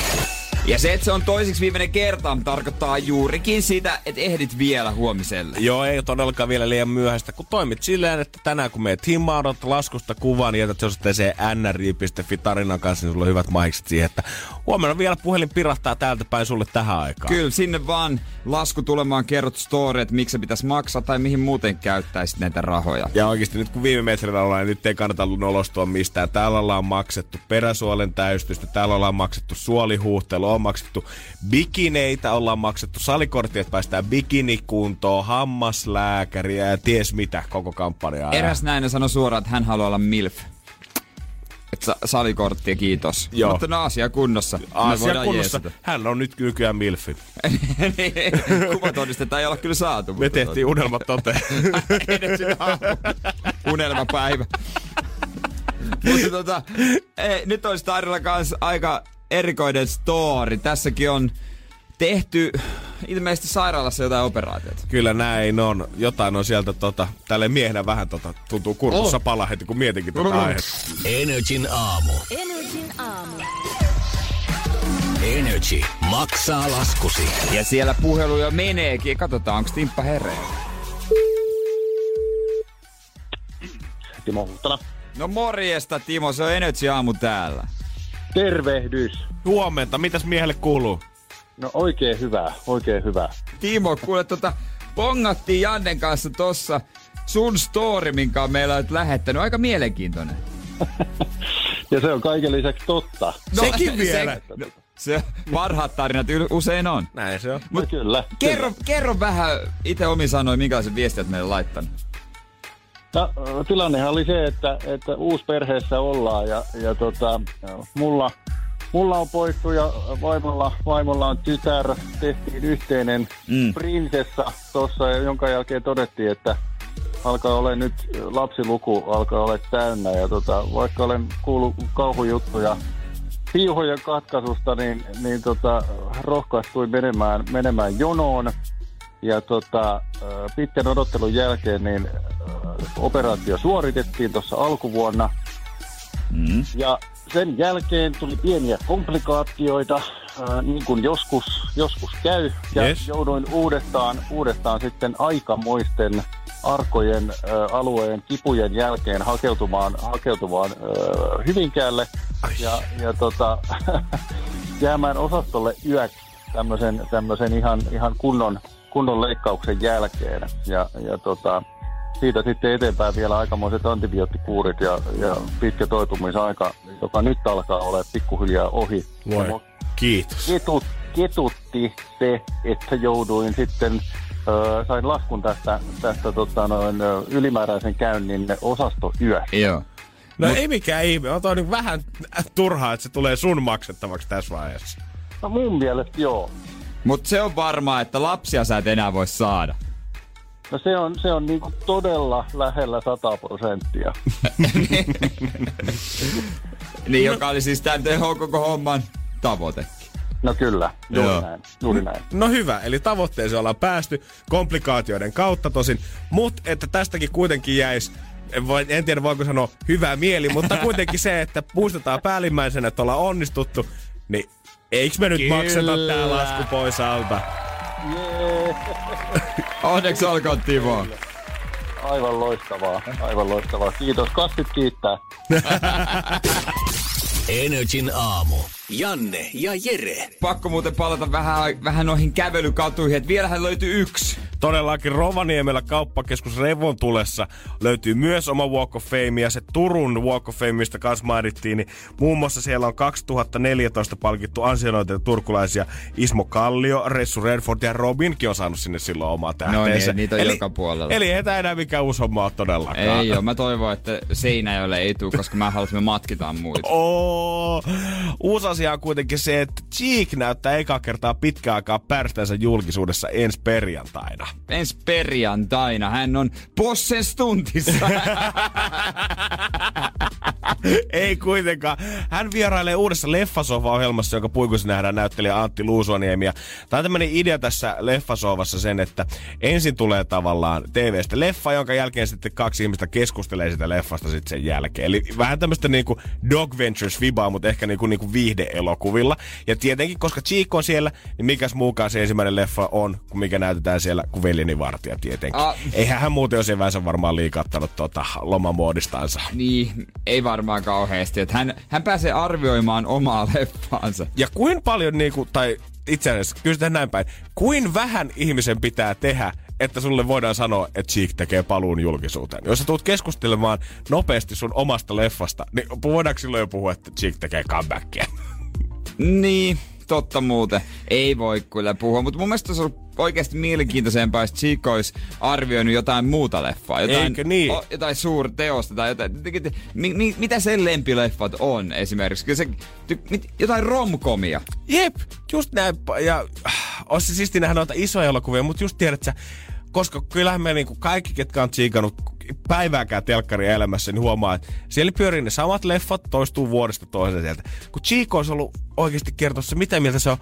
Ja se, että se on toiseksi viimeinen kerta, tarkoittaa juurikin sitä, että ehdit vielä huomiselle. Joo, ei todellakaan vielä liian myöhäistä, kun toimit silleen, että tänään kun meet himaa, odotat laskusta kuvan, jätät se osoitteeseen N R J piste fi tarinan kanssa, niin sulla on hyvät mahikset siihen, että huomenna vielä puhelin pirahtaa täältä päin sulle tähän aikaan. Kyllä, sinne vaan lasku tulemaan, kerrot story, että miksi se pitäisi maksaa tai mihin muuten käyttäisit näitä rahoja. Ja oikeasti nyt kun viime metrillä ollaan, niin nyt ei kannata nolostua mistään. Täällä ollaan maksettu peräsuolen täystystä, täällä ollaan maksettu suolihuuhtelu, on maksettu bikineitä, ollaan maksettu salikorttia, että päästään bikinikuntoon, hammaslääkäriä ja ties mitä koko kampanjaa. Eräs näin sanoi suoraan, että hän haluaa olla MILF. Sa- salikorttia, kiitos. Joo. Mutta no asia kunnossa. Asia kunnossa. Jeesata. Hän on nyt nykyään MILFi. Kuvatodistetta ei olla kyllä saatu. Me tehtiin unelmat toteen. Ennen sitä unelmapäivä. Mutta tota, ei, nyt olisi tarjolla kanssa aika erikoinen story. Tässäkin on tehty ilmeisesti sairaalassa jotain operaatiota. Kyllä näin on. Jotain on sieltä tota, tälle miehenä vähän tota, tuntuu kurkussa oh. pala heti, kun mietinkin tätä tota aihetta. N R J:n aamu. N R J:n aamu. N R J maksaa laskusi. Ja siellä puhelu jo meneekin. Katsotaan, onko Timppa hereillä. Timo Huhtala. No morjesta Timo, se on N R J:n aamu täällä. Tervehdys. Huomenta, mitäs miehelle kuuluu? No oikein hyvää, oikein hyvää. Timo, kuule tota, pongattiin Jannen kanssa tossa sun story, minkä meillä olet lähettänyt. Aika mielenkiintoinen. Ja se on kaiken lisäksi totta. No, sekin vielä. Se, no, se parhaat tarinat yl- usein on. Näin se on. Mut no, kyllä. Kerro, kyllä. kerro vähän itse omin sanoin, minkälaisen viestin meille laittanut. No, tilannehan oli se, että, että uusperheessä ollaan ja, ja tota, mulla, mulla on poikku ja vaimolla, vaimolla on tytär. Tehtiin yhteinen mm. prinsessa tuossa, jonka jälkeen todettiin, että alkaa olla nyt lapsiluku alkaa olla täynnä. Ja tota, vaikka olen kuullut kauhujuttuja hiuhojen katkaisusta, niin, niin tota, rohkaistuin menemään, menemään jonoon. Ja tota, pitkän odottelun jälkeen niin operaatio suoritettiin tuossa alkuvuonna. Mm. Ja sen jälkeen tuli pieniä komplikaatioita, äh, niin kuin joskus, joskus käy. Ja yes. jouduin uudestaan, uudestaan sitten aikamoisten arkojen äh, alueen kipujen jälkeen hakeutumaan, hakeutumaan äh, Hyvinkäälle. Ai. Ja, ja tota, jäämään osastolle yöksi tämmöisen, tämmöisen ihan, ihan kunnon... kunnon leikkauksen jälkeen. Ja, ja tota, siitä sitten eteenpäin vielä aikamoiset antibioottikuurit ja, ja pitkä toipumisaika, joka nyt alkaa olla pikkuhiljaa ohi. Moi, kiitos. Ketut, ketutti se, että jouduin sitten, ö, sain laskun tästä, tästä tota noin, ylimääräisen käynnin osastoyöstä. Joo. No mut, ei mikään ihme, on toi nyt vähän turhaa, että se tulee sun maksettavaksi tässä vaiheessa. No mun mielestä joo. Mut se on varmaa, että lapsia sä et enää voi saada. No se on, se on niinku todella lähellä sata prosenttia. Niin, joka oli siis tämän teho koko homman tavoite. No kyllä, juuri Joo. näin. Juuri näin. No hyvä, eli tavoitteeseen ollaan päästy komplikaatioiden kautta tosin, mut että tästäkin kuitenkin jäisi... En tiedä voinko sanoa hyvä mieli, mutta kuitenkin se, että muistetaan päällimmäisenä, että ollaan onnistuttu, niin... Eiks me nyt Kyllä. makseta tää lasku pois alta? Jee! Onneksi olkoon, Timo. Aivan loistavaa, aivan loistavaa. Kiitos, kastit kiittää. N R J:n aamu. Janne ja Jere. Pakko muuten palata vähän, vähän noihin kävelykatuihin, että vielähän löytyy yksi. Todellakin Rovaniemellä kauppakeskus Revontulessa löytyy myös oma Walk of Fame, ja se Turun Walk of Fame, mistä kanssa mainittiin, niin muun muassa siellä on kaksituhattaneljätoista palkittu ansionoiteita turkulaisia Ismo Kallio, Ressu Redford ja Robinkin on saanut sinne silloin omaa tähteensä. No niin, niitä on eli, joka puolella. Eli ei tämä enää mikään uusi homma ole todellakaan. Ei joo, mä toivon, että Seinäjölle ei tule, koska mä haluan, että me matkitaan muita. Oo, uusi asia on kuitenkin se, että Cheek näyttää eka kertaa pitkään aikaa pärstänsä julkisuudessa ensi perjantaina. Ensi perjantaina? Hän on Bossen stuntissa. Ei kuitenkaan. Hän vierailee uudessa Leffasofa-ohjelmassa, jonka puikuissa nähdään näyttelijä Antti Luusuaniemiä. Tämä on tämmöinen idea tässä Leffasofassa sen, että ensin tulee tavallaan T V:stä leffa, jonka jälkeen sitten kaksi ihmistä keskustelee sitä leffasta sitten sen jälkeen. Eli vähän tämmöistä niinku Dog Ventures-vibaa, mutta ehkä niinku, niinku viihde-elokuvilla. Ja tietenkin, koska Cheek on siellä, niin mikäs muukaan se ensimmäinen leffa on, kun mikä näytetään siellä, kuin Veljeni vartija tietenkin. Ah. Eihän hän muuten jos evänsä varmaan liikauttanut tota lomamuodistansa. Niin, ei varmaan kauheasti. Että hän, hän pääsee arvioimaan omaa leffaansa. Ja kuin paljon niinku, tai itse asiassa kysytään näin päin, kuin vähän ihmisen pitää tehdä, että sulle voidaan sanoa, että Cheek tekee paluun julkisuuteen. Jos sä tulet keskustelemaan nopeasti sun omasta leffasta, niin voidaanko silloin jo puhua, että Cheek tekee comebackia? Niin, totta muuten. Ei voi kyllä puhua, mutta mun mielestä se on oikeasti mielenkiintoisempaa, että Cheek olisi arvioinut jotain muuta leffaa. Jotain, eikö niin? O, jotain suurteosta tai jotain. Mi, mi, mitä sen lempileffat on esimerkiksi? Kyllä se, mit, jotain romkomia. Jep, just näin. Ja Ossi siisti nähdä noita isoja elokuvia, mutta just tiedät sä, koska kyllähän me niinku kaikki, ketkä on cheekannut päivääkään telkkaria elämässä, niin huomaa, että siellä pyörii ne samat leffat, toistuu vuodesta toiseen sieltä. Kun Cheek olisi ollut oikeasti kertoa se, mitä mieltä se on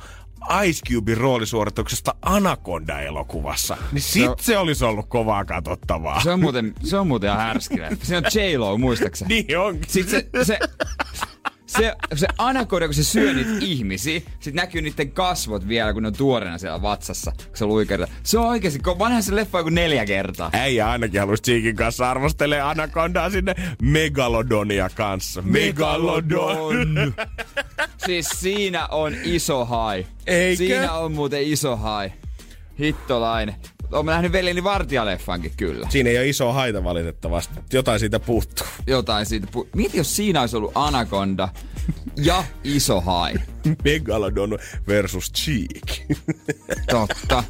Ice Cubein roolisuorituksesta Anaconda-elokuvassa, niin sit se, on, se olisi ollut kovaa katsottavaa. Se on muuten, se on muuten ihan härski leffa. Se on J-Lo, muistaaksä? Niin onkin. Sit se... se Se, se Anaconda, kun se syö niitä ihmisiä, sit näkyy niiden kasvot vielä, kun ne on tuoreena siellä vatsassa, kun se luikertaa. Se on oikeesti, kun vanha se leffa joku neljä kertaa. Äijä ainakin halusi Cheekin kanssa arvostelee Anacondaa sinne Megalodonia kanssa. Megalodon! Megalodon. Siis siinä on iso hai. Eikö? Siinä on muuten iso hai. Hittolainen. Oon mä nähnyt Veljeni Vartija-leffankin kyllä. Siinä ei ole iso haita valitettavasti. Jotain siitä puuttuu. Jotain siitä puuttuu. Mieti jos siinä olisi ollut Anaconda ja iso hai. Megalodon versus Cheek. Totta.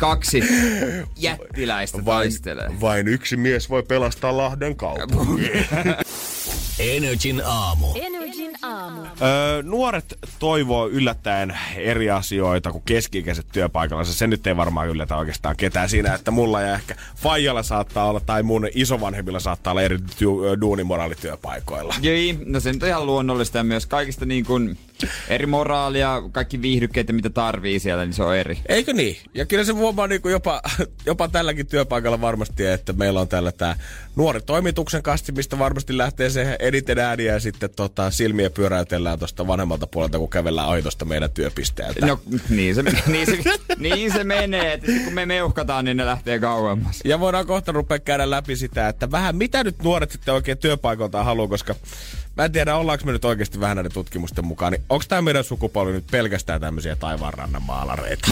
Kaksi jättiläistä vain, taistelee. Vain yksi mies voi pelastaa Lahden kaupungin. N R J:n aamu. N R J:n aamu. Öö, nuoret toivoo yllättäen eri asioita kuin keski-ikäiset työpaikalla. Se nyt ei varmaan yllätä oikeastaan ketään siinä, että mulla ja ehkä faijalla saattaa olla tai mun isovanhemmilla saattaa olla eri du- duunimoraalityöpaikoilla. Jei, no se nyt on ihan luonnollista ja myös kaikista niin kuin eri moraalia, kaikki viihdykkeitä mitä tarvii siellä, niin se on eri. Eikö niin? Ja kyllä se huomaa niin kuin jopa, jopa tälläkin työpaikalla varmasti, että meillä on täällä tää nuori toimituksen kasti, mistä varmasti lähtee se eniten ääniä ja sitten tota, silmiä pyöräytellään tuosta vanhemmalta puolelta, kun kävellään ohi tuosta meidän työpisteeltä. No niin se, niin se, niin se menee, että kun me meuhkataan, niin ne lähtee kauemmas. Ja voidaan kohta rupea käydä läpi sitä, että vähän mitä nyt nuoret sitten oikein työpaikaltaan haluaa, koska mä en tiedä, ollaanko me nyt oikeasti vähän näiden tutkimusten mukaan, niin onko tää meidän sukupolvi nyt pelkästään tämmöisiä taivaanrannan maalareita?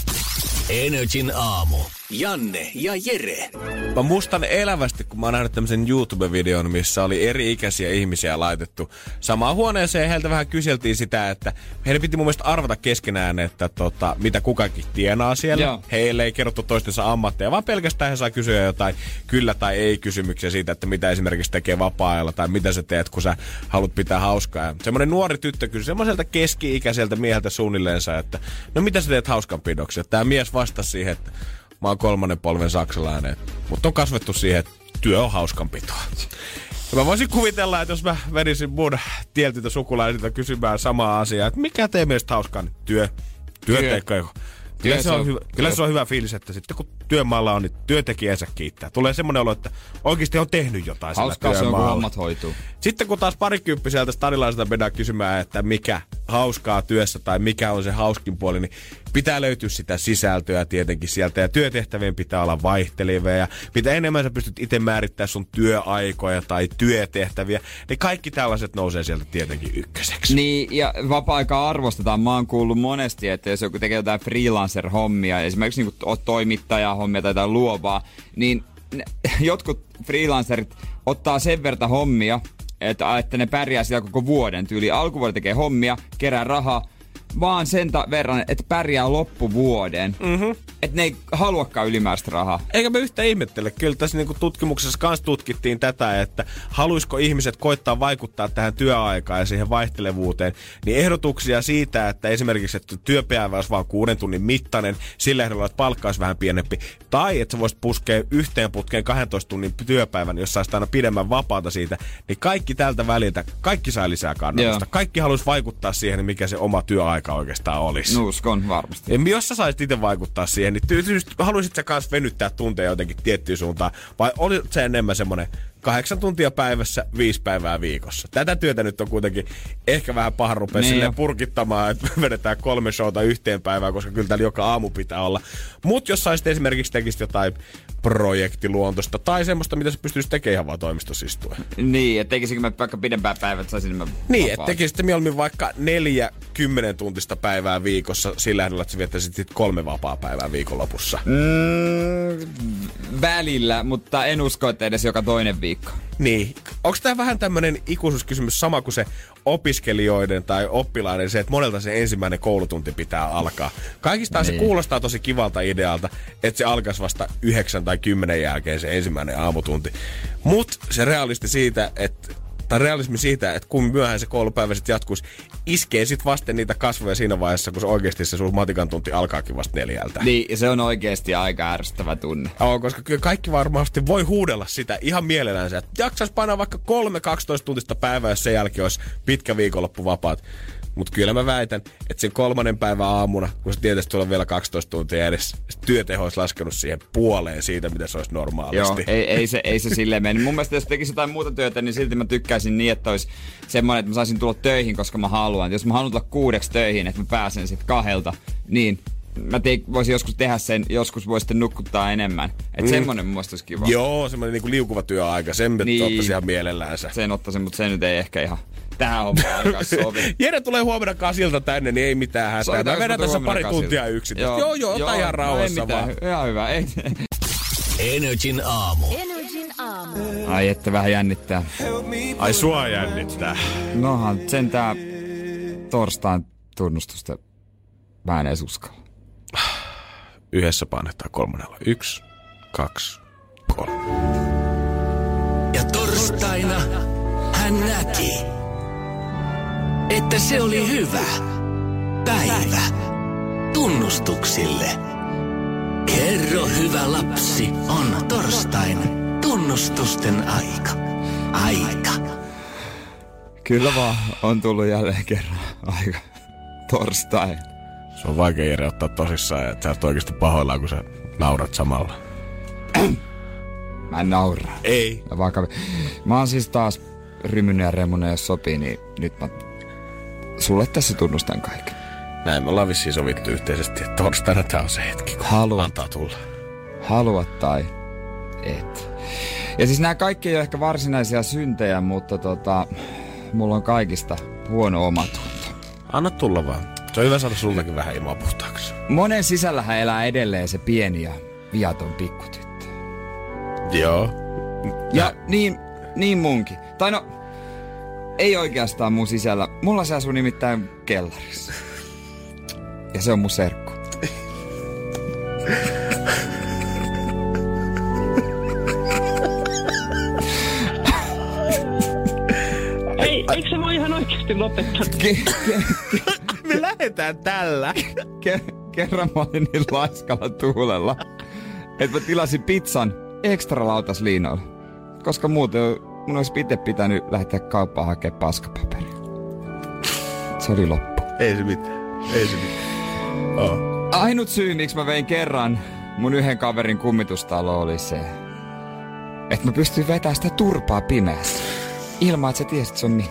N R J:n aamu. Janne ja Jere. Mä muistan elävästi, kun mä oon nähnyt tämmösen YouTube-videon, missä oli eri ikäisiä ihmisiä laitettu samaan huoneeseen. Heiltä vähän kyseltiin sitä, että heidän piti mun mielestä arvata keskenään, että tota, mitä kukakin tienaa siellä. Joo. Heille ei kerrottu toistensa ammatteja, vaan pelkästään he saa kysyä jotain kyllä tai ei kysymyksiä siitä, että mitä esimerkiksi tekee vapaa-ajalla tai mitä sä teet, kun sä haluat pitää hauskaa. Ja semmonen nuori tyttö kysyi semmoiselta keski-ikäiseltä mieheltä suunnilleensa, että no mitä sä teet hauskanpidoksi? Ja tää mies vastasi siihen, että mä oon kolmannen polven saksalainen, mutta on kasvettu siihen, että työ on hauskanpitoa. Ja mä voisin kuvitella, että jos mä menisin mun tieltiltä sukulaisilta kysymään samaa asiaa, että mikä tee mielestä hauskaa, niin työ, työ, työ. Kyllä, työ se on on hyvä, kyllä se on hyvä fiilis, että sitten kun työmaalla on, niin työntekijänsä kiittää. Tulee semmoinen olo, että oikeasti on tehnyt jotain sillä työmaalla. Hauskaa se on, kun hommat hoituu. Sitten kun taas parikymppiseltä stadilaisilta mennään kysymään, että mikä hauskaa työssä tai mikä on se hauskin puoli, niin pitää löytyä sitä sisältöä tietenkin sieltä ja työtehtävien pitää olla vaihtelevia ja mitä enemmän sä pystyt itse määrittämään sun työaikoja tai työtehtäviä, niin kaikki tällaiset nousee sieltä tietenkin ykköseksi. Niin, ja vapaa-aikaa arvostetaan. Mä oon kuullut monesti, että jos joku tekee jotain freelancer-hommia, esimerkiksi niin kun oot toimittajahommia tai jotain luovaa, niin ne, jotkut freelancerit ottaa sen verta hommia, että, että ne pärjää sitä koko vuoden tyyli. Alkuvuoden tekee hommia, kerää rahaa, vaan sen ta- verran, että pärjää loppuvuoden. Mm-hmm. Että ne ei haluakaan ylimääräistä rahaa. Eikä me yhtään ihmettele. Kyllä tässä niinku tutkimuksessa kans tutkittiin tätä, että haluisiko ihmiset koittaa vaikuttaa tähän työaikaan ja siihen vaihtelevuuteen. Niin ehdotuksia siitä, että esimerkiksi että työpäivä olisi vaan kuuden tunnin mittainen, sillä ehdolla, että palkka olisi vähän pienempi. Tai että sä voisit puskea yhteen putkeen kahdentoista tunnin työpäivän, jos saisit aina pidemmän vapaata siitä. Niin kaikki tältä väliltä, kaikki sai lisää kannatusta. Kaikki haluaisi vaikuttaa siihen, mikä se oma työaika oikeastaan olisi. No uskon varmasti. Ja jos sä saisit itse vaikuttaa siihen, niin ty- haluaisit sä kans venyttää tunteja jotenkin tiettyyn suuntaan, vai olit se enemmän semmonen kahdeksan tuntia päivässä, viisi päivää viikossa? Tätä työtä nyt on kuitenkin ehkä vähän paha rupea silleen purkittamaan, että vedetään kolme showta yhteen päivään, koska kyllä täällä joka aamu pitää olla. Mut jos saisit esimerkiksi tekisit jotain projektiluontoista tai semmoista, mitä sä pystyisit tekemään ihan vaan toimistossa istuen. Niin, että tekisinkö mä vaikka pidempää päivää, että saisin enemmän vapaa. Niin, että tekisitte mieluummin vaikka neljä kymmenen tuntista päivää viikossa sillä hetkellä, että sä viettäisit sit kolme vapaa päivää viikonlopussa. Mm, välillä, mutta en usko, että edes joka toinen viikko. Niin. Onko tämä vähän tämmöinen ikuisuuskysymys sama kuin se opiskelijoiden tai oppilaiden se, että monelta se ensimmäinen koulutunti pitää alkaa? Kaikistaan niin. Se kuulostaa tosi kivalta idealta, että se alkaisi vasta yhdeksän tai kymmenen jälkeen se ensimmäinen aamutunti. Mut se realisti siitä, että tai realismi siitä, että kun myöhään se koulupäivä sitten jatkuisi, iskee sitten vasten niitä kasvoja siinä vaiheessa, kun se oikeasti se sun matikan tunti alkaakin vasta neljältä. Niin, se on oikeasti aika ärsyttävä tunne. Joo, koska kyllä kaikki varmasti voi huudella sitä ihan mielellänsä, että jaksaisi painaa vaikka kolme kaksitoista tuntista päivää, jos sen jälkeen olisi pitkä viikonloppu vapaat. Mutta kyllä mä väitän, että sen kolmannen päivän aamuna, kun se tietysti tulla vielä kaksitoista tuntia edes, työteho olisi laskenut siihen puoleen siitä, mitä se olisi normaalisti. Joo, ei, ei se, ei se silleen mene. Mun mielestä jos tekisi jotain muuta työtä, niin silti mä tykkäisin niin, että olisi semmoinen, että mä saisin tulla töihin, koska mä haluan. Jos mä haluan tulla kuudeksi töihin, että mä pääsen sitten kahdelta, niin mä te, voisin joskus tehdä sen, joskus voisi sitten nukkuttaa enemmän. Että mm. semmoinen mun mielestä olisi kiva. Joo, semmoinen niinku liukuva työaika, sen niin, ottaisi ihan mielellänsä. Sen ottaisin, mutta se nyt ei ehkä ihan tähän on aikaa sovi. Jere tulee huomenna kasilta tänne, niin ei mitään hätää. Mä vedän tässä pari kasilta. Tuntia yksin. Joo, joo, joo ota joo, ihan rauhassa no vaan. Ihan hyvä. Ei. N R J:n aamu. N R J:n aamu. Ai että vähän jännittää. Ai sua jännittää. Nohan sen tää torstain tunnustusta mä en edes uskalla. Yhdessä painetaan kolmannella. Yksi, kaksi, kolme. Ja torstaina hän näki, että se oli hyvä päivä tunnustuksille. Kerro hyvä lapsi, on torstain tunnustusten aika. Aika. Kyllä vaan, on tullut jälleen kerran aika torstain. Se on vaikea Jere ottaa tosissaan, että sä oot oikeesti pahoillaan, kun sä naurat samalla. Mä en naura. Ei. Mä, vaikka... Mä oon siis taas rymynen ja remunen, jos sopii, niin nyt mä sulle tässä tunnustan kaiken. Näin me ollaan vissiin sovittu yhteisesti, että torstaina tää on se hetki, kun haluat, antaa tulla. Haluat tai et. Ja siis nää kaikki ei ole ehkä varsinaisia syntejä, mutta tota, mulla on kaikista huono omatunto. Anna tulla vaan. Se on hyvä saada sultakin vähän ilmaa puhtaaksi. Monen sisällähän elää edelleen se pieni ja viaton pikkutyttö. Joo. Ja Mä... niin, niin munkin. Tai no, ei oikeastaan mun sisällä. Mulla se asuu nimittäin kellarissa. Ja se on mun serkku. Ei, eikö se voi ihan oikeasti lopettaa? Ke, ke, me lähdetään tällä. Ke, kerran mä olin niin laiskalla tuulella, että mä tilasin pizzan ekstra lautasliinoilla. Koska muuten mun olisi itse pitänyt lähteä kauppaan hakemaan paskapaperia. Se oli loppu. Ei se mitään. Ei se mitään. Oh. Ainut syy, miksi mä vein kerran mun yhden kaverin kummitustalo oli se, että mä pystyin vetämään sitä turpaa pimeässä. Ilman, että sä tiesit, että se on minä.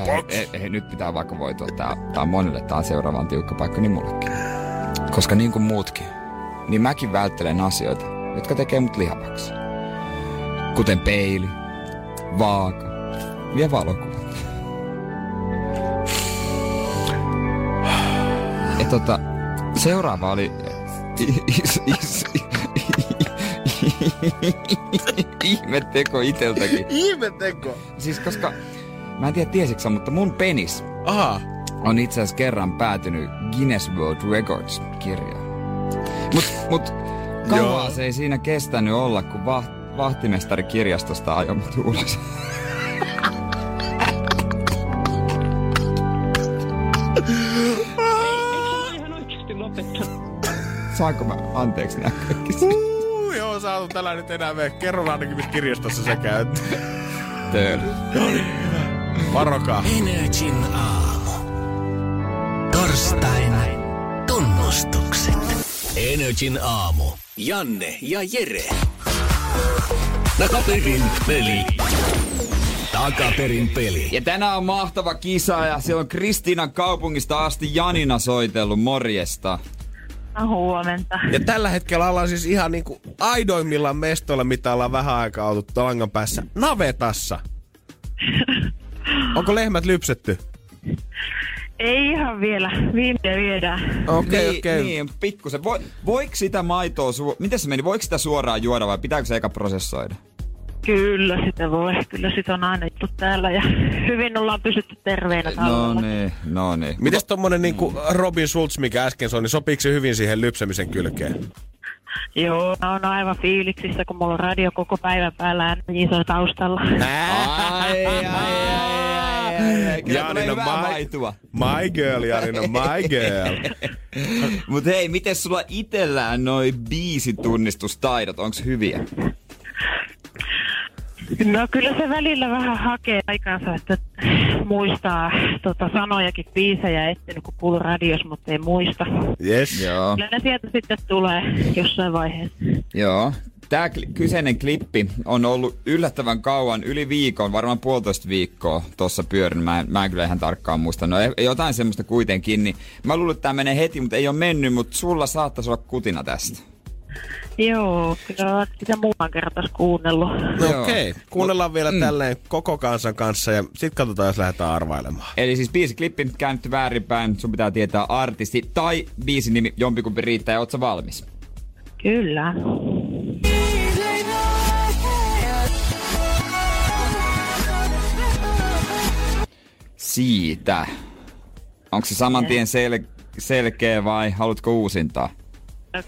Hei, hei, nyt pitää vaikka voitua. Tää, tää on monille, tää on seuraavaan tiukka paikka, niin mullekin. Koska niin kuin muutkin, niin mäkin välttelen asioita, jotka tekee mut lihavaksi. Kuten peili, vaaka ja valokuva. Ja tota, seuraava oli... Is, is, ihmeteko iteltäkin. Ihmeteko? Siis koska, mä en tiedä tiesiksä, mutta mun penis Aha. on itse asiassa kerran päätynyt Guinness World Records-kirjaan. Mut, mut kauaa se ei siinä kestänyt olla, kun vaht- vahtimestari kirjastosta ajoi mut ulos. Saanko mä anteeksi nää kaikki? Uuu, joo, saatu tällä nyt enää mene. Kerron ainakin, missä kirjastossa sä käyt. Töölö. Varokaa. Energin aamu. Torstaina tunnustukset. Energin aamu. Janne ja Jere. Takaperin peli. Takaperin peli. Ja tänään on mahtava kisa ja siellä on Kristiinan kaupungista asti Janina soitellut. Morjesta. Huomenta. Ja tällä hetkellä ollaan siis ihan niinku aidoimmillaan mestoilla, mitä ollaan vähän aikaa oltu langan päässä. Navetassa. Onko lehmät lypsetty? Ei ihan vielä. Viimeinen viedään. Okei, okay, okei. Okay. Niin, pikkusen. Vo, voiko sitä maitoa, su- miten se meni, voiko sitä suoraan juoda vai pitääkö se eka prosessoida? Kyllä sitä voi. Kyllä sitä on aina juttu täällä ja hyvin ollaan pysytty terveenä talvella. No niin, no niin. Mites tommonen niinku Robin Schultz, mikä äsken soi, niin sopiiko se hyvin siihen lypsämisen kylkeen? Joo, mä oon aivan fiiliksissä, kun mulla on radio koko päivän päällä N R J soi taustalla. Ai, ai, ai, ai, ai, ai. Janina, my, my girl, Janina, my girl. Mut hei, miten sulla itellään noi biisitunnistustaidot, onks hyviä? No kyllä se välillä vähän hakee aikansa, että muistaa tota, sanojakin biisejä etten, kun kuuluu radios, mutta ei muista. Yes. Joo. Kyllä ne sieltä sitten tulee jossain vaiheessa. Joo. Tämä kli- kyseinen klippi on ollut yllättävän kauan, yli viikon, varmaan puolitoista viikkoa tuossa pyörinyt. Mä en, mä en kyllä ihan tarkkaan muista. No jotain semmoista kuitenkin, niin mä luulen, että tämä menee heti, mutta ei ole mennyt, mutta sulla saattaisi olla kutina tästä. Joo, kyllä olet sitä muutaman kertais kuunnellut. No okei, okay. Kuunnellaan no, vielä mm. tälleen koko kansan kanssa ja sit katsotaan, jos lähdetään arvailemaan. Eli siis biisiklippi käännetty väärinpäin, sun pitää tietää artisti tai biisin nimi, jompikumpi riittää, ja oot sä valmis? Kyllä. Siitä. Onko se saman tien sel- selkeä vai haluatko uusintaa?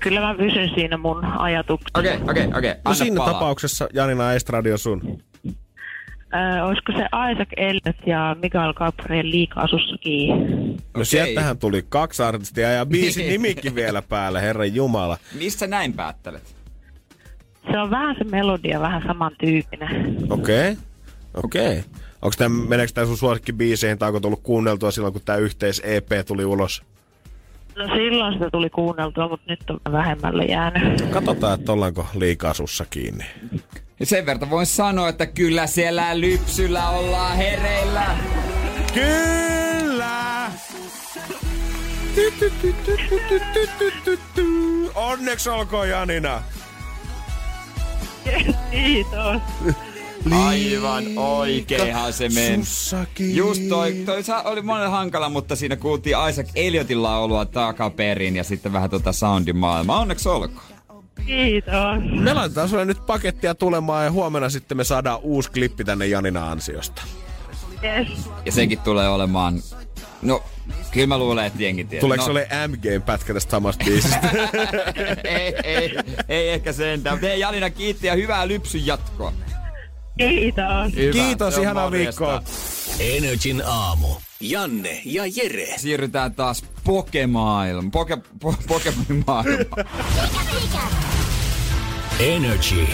Kyllä mä pysyn siinä mun ajatuksessa. Okei, okay, okei, okay, okei. Okay. No siinä palaa. Tapauksessa, Janina Estradi on sun. Öö, olisiko se Isaac Elliot ja Mikael Gabriel Liikasussakin? Okay. No sieltähän tuli kaksi artistia ja biisin nimikin vielä päälle, herran jumala. Mistä näin päättelet? Se on vähän se melodia, vähän samantyyppinen. Okei, okay. okei. Okay. Onks tää, meneekö tää sun suosikkibiiseihin tai onko tullut kuunneltua silloin, kun tää yhteis-E P tuli ulos? No silloin sitä tuli kuunneltua, mutta nyt on vähemmälle jäänyt. Katsotaan, että ollaanko liikaa sussa kiinni. Ja sen verran voin sanoa, että kyllä siellä lypsyllä ollaan hereillä. Kyllä! Onneksi olkoon, Janina! Kiitos! Aivan oikeinhan se meni. Sussakin. Just toi, toi oli monelle hankala, mutta siinä kuultiin Isaac Elliotin laulua takaperin ja sitten vähän tota soundin maailmaa. Onneksi olkoon. Kiitos. Me laitetaan sulle nyt pakettia tulemaan ja huomenna sitten me saadaan uusi klippi tänne Janina ansiosta. Yes. Ja senkin tulee olemaan... No, kyllä mä luulen, että jengi tiedä. Tuleeko no. se ole M G-pätkä tästä samasta biisistä? ei, ei, ei ehkä sentään. Hei Janina, kiitti ja hyvää lypsyn jatkoa. Kiitos. Hyvä. Kiitos, ihanaa viikkoa. Energin aamu. Janne ja Jere. Siirrytään taas Pokemaailmaan. Poke... Po, Pokemaailmaan. Energy.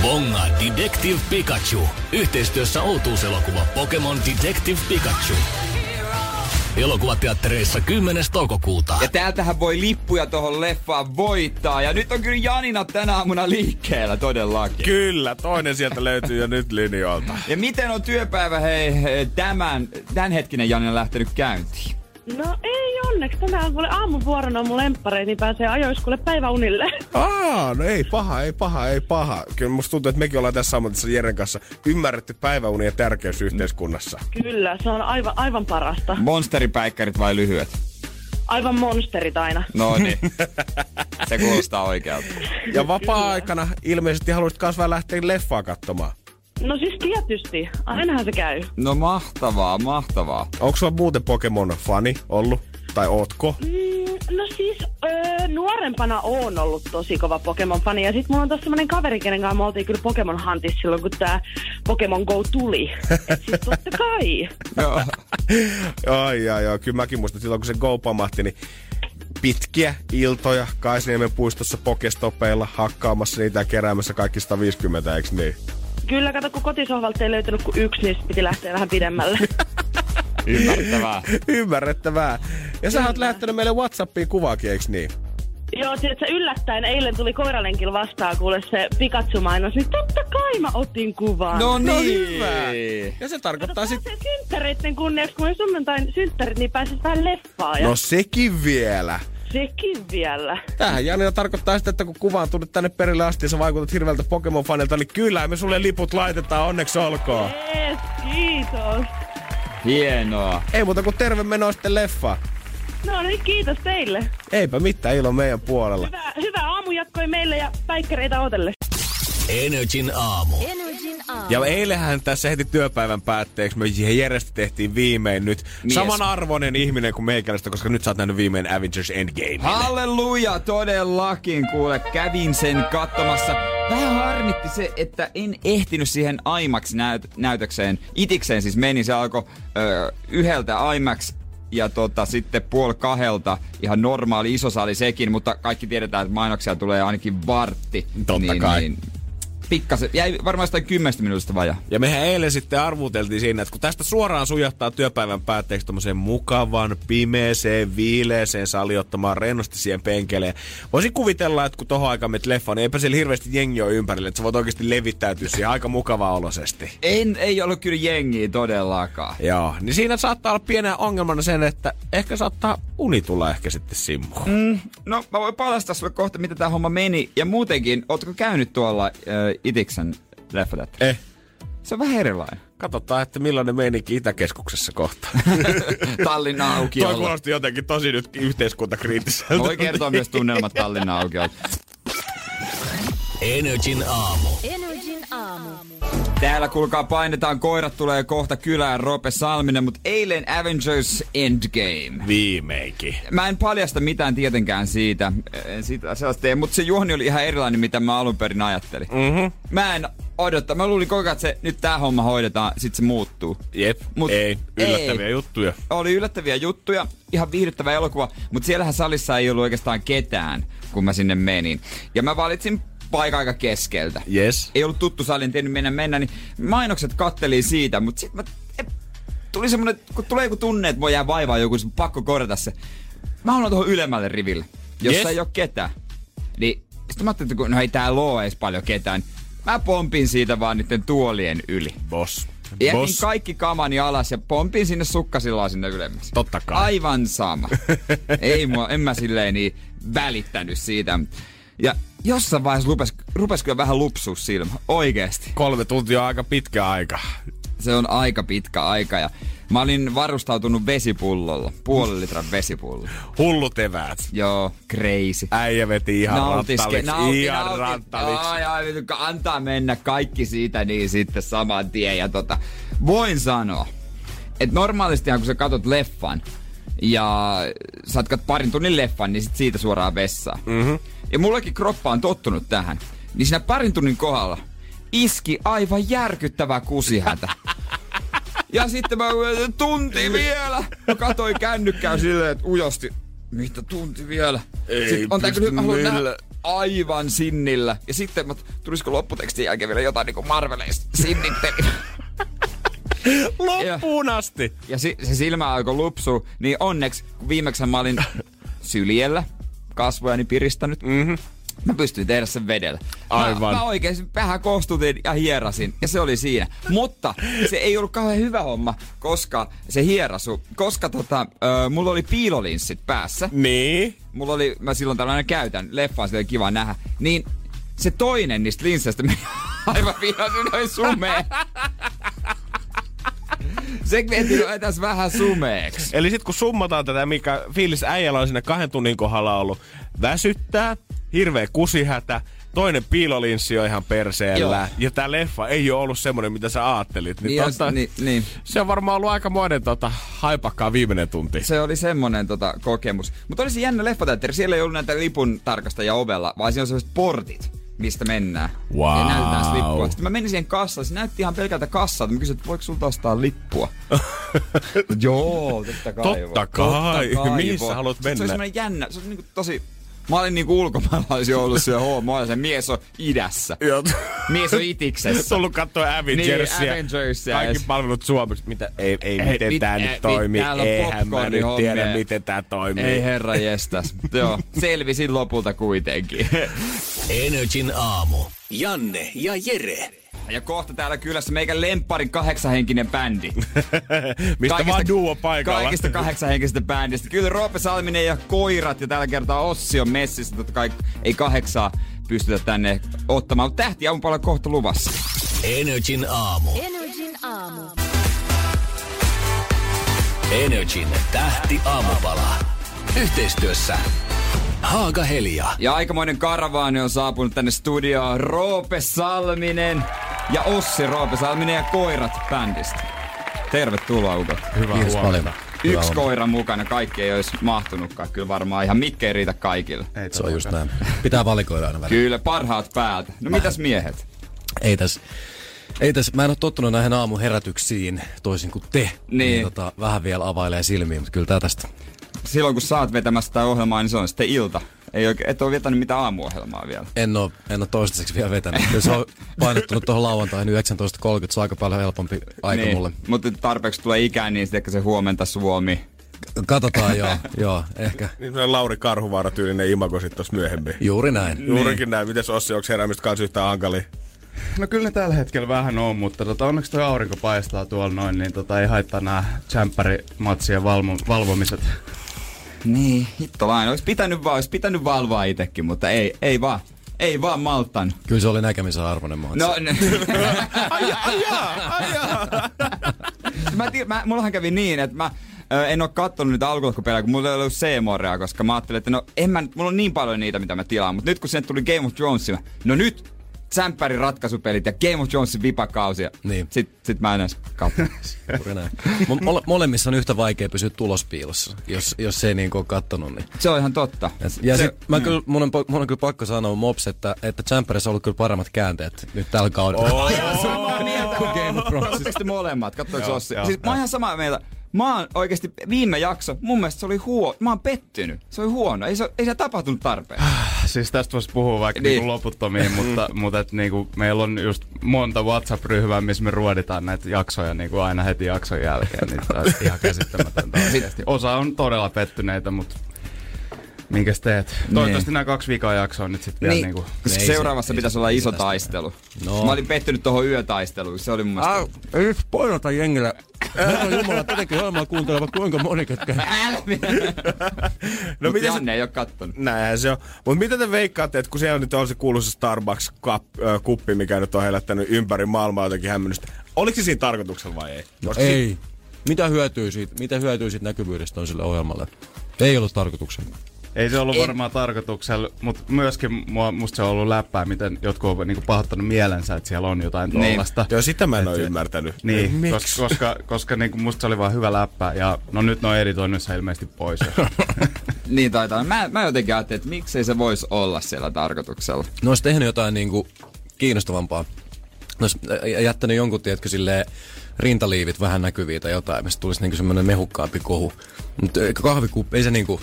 Bonga Detective Pikachu. Yhteistyössä O two -elokuva Pokemon Detective Pikachu. Elokuvateattereissa kymmenes toukokuuta. Ja täältähän voi lippuja tohon leffaan voittaa. Ja nyt on kyllä Janina tänä aamuna liikkeellä todellakin. Kyllä, toinen sieltä löytyy jo nyt linjoilta. Ja miten on työpäivä hei, hei tämän, tämänhetkinen Janina lähtenyt käyntiin? No ei onneksi. Tänään kuule aamuvuorona on mun lemppareita, niin pääsee ajoiskulle päiväunille. Aa, no ei paha, ei paha, ei paha. Kyllä musta tuntuu, että mekin ollaan tässä ammatissa Jeren kanssa ymmärretty päiväunien tärkeys yhteiskunnassa. Kyllä, se on aivan, aivan parasta. Monsteripäikkärit vai lyhyet? Aivan monsterit aina. No niin, se kuulostaa oikealta. Ja vapaa-aikana ilmeisesti haluaisit kans vähän lähteä leffaa katsomaan. No siis tietysti. Ainahan se käy. No mahtavaa, mahtavaa. Onko sulla muuten Pokemon-fani ollut? Tai ootko? Mm, no siis öö, nuorempana oon ollut tosi kova Pokemon-fani. Ja sit mulla on tossa semmonen kaveri, kenen kanssa me oltiin kyllä Pokemon-huntissa silloin, kun tää Pokemon Go tuli. Et siis totta kai. Joo. Ai, ai, ai. Kyllä mäkin muistan, silloin kun se Go pamahti, niin pitkiä iltoja Kaisaniemen puistossa pokestopeilla hakkaamassa niitä ja keräämässä kaikki sata viisikymmentä, eiks niin? Kyllä, kato, kun kotisohvalta ei löytynyt kuin yksi, niin piti lähteä vähän pidemmälle. Ymmärrettävää. Ymmärrettävää. Ja sä oot lähettänyt meille WhatsAppiin kuvaakin, eiks niin? Joo, tiedätkö, yllättäen eilen tuli koiralenkillä vastaan, kuule se Pikachu-mainos, niin totta kai mä otin kuvan. No niin. No hyvä. Ja se tarkoittaa kato, sit... Kato, pääsee synttäreitten kunniaksi, kun me sunnuntain synttärit, niin pääsis vähän leffaan. Ja... No sekin vielä. Sekin vielä. Tämähän Janina tarkoittaa sitä, että kun kuva on tullut tänne perille asti ja sä vaikutat hirveältä Pokemon-fanilta, niin kyllä me sulle liput laitetaan, onneksi olkoon. Jees, kiitos. Hienoa. Ei muuta kuin terve menoa sitten leffaan. No niin, kiitos teille. Eipä mitään, ilo meidän puolella. Hyvää, hyvää aamu jatkoi meille ja päikkäreitä odotelle. N R J:n aamu. aamu. Ja eilehän tässä heti työpäivän päätteeksi me Jerestä tehtiin viimein nyt mies. Samanarvoinen ihminen kuin meikäläistä, koska nyt sä oot nähnyt viimein Avengers Endgame. Halleluja, todellakin kuule. Kävin sen katsomassa. Vähän harmitti se, että en ehtinyt siihen IMAX-näytökseen. Itikseen siis meni, se alkoi öö, yhdeltä IMAX. Ja tota, sitten puoli kahdelta ihan normaali isosali sekin, mutta kaikki tiedetään, että mainoksia tulee ainakin vartti. Totta niin, kai. Niin, pikkasen, jäi varmaan sitä kymmenestä minuutista vajaa. Ja mehän eilen sitten arvuteltiin siinä, että kun tästä suoraan sujahtaa työpäivän päätteeksi tommoseen mukavan, pimeeseen, viileeseen saliottamaan rennosti siihen penkeleen. Voisin kuvitella, että kun tohon aikaan menet leffaan, niin eipä siellä hirveästi jengi ole ympärille, että sä voit oikeasti levittäytyä siihen aika mukavaa olosesti. En, ei ollut kyllä jengiä todellakaan. Joo, niin siinä saattaa olla pienenä ongelmana sen, että ehkä saattaa uni tulla ehkä sitten simmuun. Mm, no mä voin paljastaa sulle kohta, mitä tää homma meni. Ja muutenkin, ootko käynyt tuolla... Äh, Itiksen leffateatterissa. Eh. Se on vähän erilainen. Katsotaan, että millainen meininki Itäkeskuksessa kohta. Tallinnan aukiolla. Toi kuulosti jotenkin tosi nyt yhteiskuntakriittiseltä. Voi kertoa myös tunnelmat Tallinnan aukiolta. N R J:n aamu. N R J:n aamu. Täällä kuulkaa painetaan, koirat tulee kohta kylään, Roope Salminen, mutta eilen Avengers Endgame. Viimeinkin. Mä en paljasta mitään tietenkään siitä, en siitä sellaista tee, mutta se juoni oli ihan erilainen, mitä mä alun perin ajattelin. Mm-hmm. Mä en odottaa, mä luulin koko ajan, että se, nyt tää homma hoidetaan, sit se muuttuu. Jep, mut ei, yllättäviä ei. juttuja. Oli yllättäviä juttuja, ihan viihdyttävä elokuva, mutta siellähän salissa ei ollut oikeastaan ketään, kun mä sinne menin. Ja mä valitsin... paikka aika keskeltä. Yes. Ei ollut tuttu sali, en tiennyt mennä mennä, niin mainokset katteli siitä, mutta sit mä, et, tuli semmonen, kun tulee joku tunne, että mua jää vaivaa joku, se pakko korjata se. Mä haluan tuohon ylemmälle riville, jossa yes. ei oo ketään. Niin, sit mä ajattelin, että kun, no ei täällä oo ees paljon ketään, niin mä pompin siitä vaan niiden tuolien yli. Boss. Ja jätin kaikki kamani alas ja pompin sinne sukkasillaan sinne ylemmäs. Totta kai. Aivan sama. Ei mua, en mä silleen niin välittänyt siitä. Ja jossain vaiheessa rupes, rupes kyllä vähän lupsua silmä, oikeesti. Kolme tuntia on aika pitkä aika. Se on aika pitkä aika ja mä olin varustautunut vesipullolla, puolen litran vesipullolla. Hullut eväät. Joo, crazy. Äijä veti ihan ranttaliksi, nauti, ihan nauti. ranttaliksi. Ai, ai, antaa mennä kaikki siitä niin sitten saman tien. Ja tota, voin sanoa, että normaalistihan kun sä katot leffan ja sä katkat parin tunnin leffan, niin sit siitä suoraan vessaan. Mhm. Ja mullekin kroppa on tottunut tähän. Niin siinä parin tunnin kohdalla iski aivan järkyttävä kusihätä. Ja sitten mä tunti vielä. Mä katsoin kännykkää silleen, että ujosti. Mitä tunti vielä? Ei sitten on tää kyllä mä haluan nähdä aivan sinnillä. Ja sitten mä tulisiko lopputekstin jälkeen vielä jotain niinku Marveleista sinnittelin. Loppuun asti. Ja, ja si, se silmä alkoi lupsua, niin onneksi viimeksi mä olin syljellä, kasvojani piristänyt. Mm-hmm. Mä pystyin tehdä sen vedellä. Aivan. Mä, mä oikeesti vähän kostutin ja hierasin, ja se oli siinä. Mutta se ei ollut kauhean hyvä homma, koska se hierasu, koska tota, ö, mulla oli piilolinssit päässä. Niin? Mulla oli, mä silloin tällainen käytän, leffaa sitä oli kiva nähdä. Niin se toinen niistä linsseistä meni aivan vihaisen noin sumeen. Se veti tässä vähän sumeeks. Eli sit kun summataan tätä, mikä fiilis äijällä on siinä kahden tunnin kohdalla ollut, väsyttää, hirveä kusihätä, toinen piilolinssi on ihan perseellä. Joo. Ja tää leffa ei oo ollut semmonen, mitä sä aattelit. Niin niin totta, ni, niin. Se on varmaan ollut aikamoinen tota, haipakkaa viimeinen tunti. Se oli semmonen tota, kokemus. Mutta oli se jännä leffateatteri, siellä ei ollut näitä lipun tarkastajia ovella, vaan siinä on sellaiset portit, mistä mennään. Wow. Ja näytetään sitä lippua. Sitten mä menin siihen kassaan. Se näytti ihan pelkältä kassalta. Mä kysyin, että voiko sulta ostaa lippua? Joo, totta kai. Totta kai. Totta kai. Missä haluat mennä? Se oli semmoinen jännä. Se oli niinku tosi... Mä olin niinku ulkomaalaisen ollut siellä hoomoa ja se mies on idässä. Mies on itiksessä. Tullut katsoa Avengersia. Niin, Avengersia. Kaikki palvelut suomeksi. Mitä, ei, ei, ei, miten mit, tää mit, nyt toimii. Eihän mä nyt tiedä, miten tää toimii. Ei herra jestas. Joo, selvisin lopulta kuitenkin. N R J:n aamu. Janne ja Jere. Ja kohta täällä kylässä meikän lempparin kahdeksanhenkinen bändi. Mistä kaikista, vaan duo paikalla. Kaikista kahdeksanhenkisistä bändistä. Kyllä Roope Salminen ja Koirat ja tällä kertaa Ossi on messissä. Totta kai ei kahdeksaa pystytä tänne ottamaan. Mutta tähti on paljon kohta luvassa. N R J:n aamu. N R J:n aamu. N R J:n tähti aamupala. Yhteistyössä Haaga Helia. Ja aikamoinen karavaani on saapunut tänne studioon. Roope Salminen ja Ossi Roope Salminen ja Koirat bändistä. Tervetuloa ukot. Hyvää huomenta. Yksi Hyvä koira mukana. Kaikki ei olisi mahtunutkaan. Kyllä varmaan ihan mikki ei riitä kaikille. Ei, se on just näin. Pitää valikoida aina välillä. Kyllä, parhaat päältä. No mä... mitäs miehet? Ei tässä. Ei tässä, mä en oo tottunut näihin aamuherätyksiin toisin kuin te. Niin. niin tota, vähän vielä availee silmiä, mutta kyllä tää tästä... Silloin kun sä oot vetämässä tää ohjelmaa, niin se on sitten ilta. Ei oikein, et oo vetänyt mitään aamuohjelmaa vielä. En oo, en oo toistaiseksi vielä vetänyt. Kyllä se on painottunut tohon lauantaihin yhdeksäntoista kolmekymmentä, se on aika paljon helpompi aika niin, mulle. Mutta tarpeeksi tulee ikään, niin sitten ehkä se huomenta Suomi. Katsotaan joo, joo, ehkä. Niin semmoinen Lauri Karhuvaara-tyylinen imago sit tossa myöhemmin. Juuri näin. Juurikin niin. näin. Mites Ossi, onks heräämistä kans yhtään hankalia? No kyllä tällä hetkellä vähän on, mutta tota, onneksi tuo aurinko paistaa tuolla noin, niin tota, ei haittaa nää tsemppärimatsien valvo- valvomiset. Niin, hitto vain. Ois pitänyt, va- ois pitänyt valvoa itekin, mutta ei, ei vaan. Ei vaan maltan. Kyllä se oli näkemisen arvoinen matsi. No, ne. Ai, ai, ai, ai. mä tii, mä, mullahan kävi niin, että mä ö, en oo kattonut niitä alkulohkopelejä, kun mulla ei ollut C-morea, koska mä ajattelin, että no en mä nyt, mulla on niin paljon niitä, mitä mä tilaan, mutta nyt kun sinne tuli Game of Thrones, mä, no nyt! Sämppärin ratkaisupelit ja Game of Thronesin vipakausia. Niin. Sitten sit mä en edes katso. Mole, molemmissa on yhtä vaikea pysyä tulospiilossa, jos, jos ei niinku ole kattonut. Niin. Se on ihan totta. Ja, ja se, sit mä mm. kyllä, mun, on, mun on kyllä pakko sanoa mops, että Sämppärissä on ollut kyllä paremmat käänteet nyt tällä kaudella. Mä oon ihan samaa mieltä kuin Game of Thrones. Siis te molemmat, katsoinko Ossi? Siis mä oon ihan samaa mieltä. Mä oon oikeesti viime jakso, mun mielestä se oli huono. Mä oon pettynyt. Se oli huono. Ei se, ei se tapahtunut tarpeen. Siis tästä voisi puhua vaikka niin. niinku loputtomiin, mutta, mutta et niinku meillä on just monta WhatsApp-ryhmää, missä me ruoditaan näitä jaksoja niinku aina heti jakson jälkeen. Niin tää on ihan käsittämätöntä. Osa on todella pettyneitä, mutta... Minkäs teet? Toivottavasti nämä kaksi viikon jaksoa nyt sitten vielä niin. niinku... Koska ei seuraavassa se, pitäisi se, olla iso taistelu. No. Mä olin pettynyt tohon yötaisteluun, se oli mun mielestä... Au, ei spoilata jengillä. Herran jumala, tätäkin ohjelmaa kuuntelevat kuinka moni ketkä... no, mut Janne se... ei oo kattonut. Näinhän se on. Mut mitä te veikkaatte, että kun siellä nyt on se kuuluisa Starbucks-kuppi, mikä nyt on heilättänyt ympäri maailmaa jotenkin hämmennystä. Oliko se siinä tarkoituksella vai ei? No Olisiko ei. Si- mitä hyötyy siitä, mitä hyötyy siitä näkyvyydestä on sille ohjelmalle? Ei ollut tarkoituksella. Ei se ollut varmaan en... tarkoituksella, mutta myöskin mua, musta se on ollut läppää, miten jotkut on niinku pahoittanut mielensä, että siellä on jotain tuollaista. Joo, sitä mä en ole ymmärtänyt. Niin, Miks? koska, koska, koska niinku musta se oli vaan hyvä läppää ja no nyt ne on editoinnissa ilmeisesti pois. niin taitaa. Mä, mä jotenkin ajattelin, että miksei se voisi olla siellä tarkoituksella. No ois tehnyt jotain niinku kiinnostavampaa. No ois jättänyt jonkun, tiedätkö, silleen... rintaliivit vähän näkyviä tai jotain, mistä tulisi niinku semmoinen mehukkaampi kohu. Mutta kahvikuppi, ei se niinku...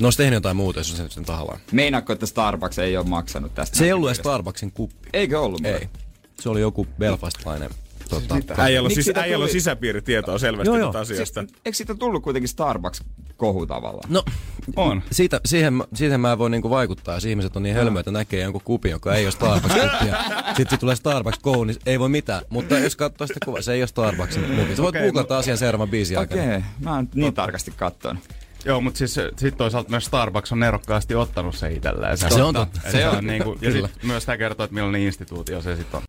No olisi tehnyt jotain muuta, jos on sen nyt tahallaan. Meinaatko, että Starbucks ei ole maksanut tästä? Se ei ollut edes Starbucksin kuppi. Eikö ollut? Ei. Se oli joku belfastilainen. Tota, äijällä siis, tuli... sisäpiiritietoa selvästi joo, joo. asiasta. Siis, eikö siitä tullut kuitenkin Starbucks-kohu tavallaan? No, on. Siitä, siihen, siihen mä voin niinku vaikuttaa, jos ihmiset on niin hölmöitä, että näkee jonkun kupin, joka ei ole Starbucks-kupia. Sitten tulee Starbucks-kohu, niin ei voi mitään. Mutta jos katsoo sitä kuvaa, se ei ole Starbucks-kupia. Sä voit okay, googlata asian seuraavan biisin okay. aikana. Okei, mä en niin tarkasti katsoin. Joo, mutta siis sit toisaalta myös Starbucks on nerokkaasti ottanut se itselleen. Se, se on totta. Se, se on, on niinku, ja sit myös tää kertoo, että millainen instituutio se sit on.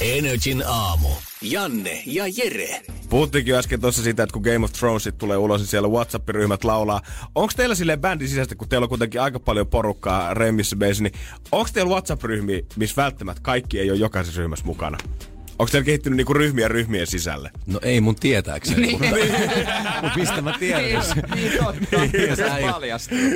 N R J:n aamu. Janne ja Jere. Puhuttiinkin jo äsken tuossa siitä, että kun Game of Thrones tulee ulos, niin siellä WhatsApp-ryhmät laulaa. Onko teillä silleen bändin sisästä, kun teillä on kuitenkin aika paljon porukkaa remmissä meissä, niin onko teillä WhatsApp-ryhmiä, missä välttämättä kaikki ei ole jokaisessa ryhmässä mukana? Onko teillä kehittynyt niinku ryhmiä ryhmien sisälle? No ei mun tietääkseni. Mutta mistä mä tiedän?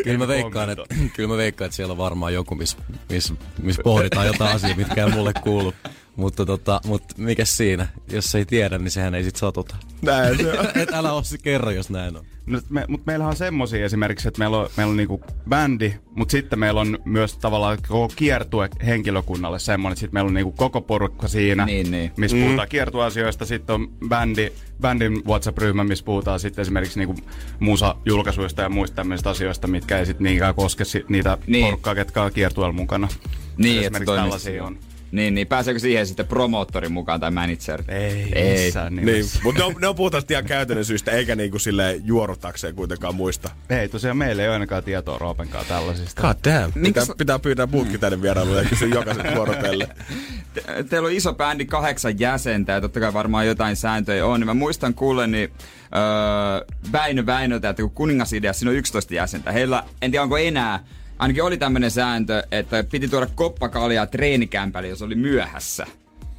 Kyllä mä veikkaan, että kyllä mä veikkaan, että siellä on varmaan joku, missä miss, miss pohditaan jotain asiaa, mitkä ei mulle kuulu. Mutta tota, mut mikä siinä? Jos ei tiedä, niin sehän ei sit satuta. Näin se on. Et älä Ossi kerro, jos näin on. No, me, mut meillähän on semmosia esimerkiksi, että meillä on, meillä on niinku bändi, mut sitten meillä on myös tavallaan koko kiertue henkilökunnalle semmonen, että sit meillä on niinku koko porukka siinä, niin, niin. missä mm. puhutaan kiertueasioista, sitten on bändi, bändin WhatsApp-ryhmä, missä puhutaan sitten esimerkiksi niinku musa-julkaisuista ja muista tämmöisistä asioista, mitkä ei sit niinkään koske sit niitä niin. porukkaa, ketkä on kiertueella mukana. Niin, esimerkiksi tällaisia on. Niin, niin pääseekö siihen sitten promoottorin mukaan tai manager? Ei, ei. Missään nimessä. Niin, mutta ne, ne on puhtaasti ihan käytännön syystä, eikä niinku silleen juorutakseen kuitenkaan muista. Ei, tosiaan meillä ei ole ainakaan tietoa Roopenkaan tällaisista. God damn. Pitää, pitää pyytää muutkin tänne vierailuun ja kysyä jokaisen vuorotelle. Te, teillä on iso bändi, kahdeksan jäsentä ja totta kai varmaan jotain sääntöjä on. Mä muistan kuulleni öö, Väinö Väinöltä, että kun Kuningasidea, siinä on yksitoista jäsentä. Heillä, en tiedä onko enää... Ainakin oli tämmönen sääntö, että piti tuoda koppakaljaa treenikämpälle, jos oli myöhässä.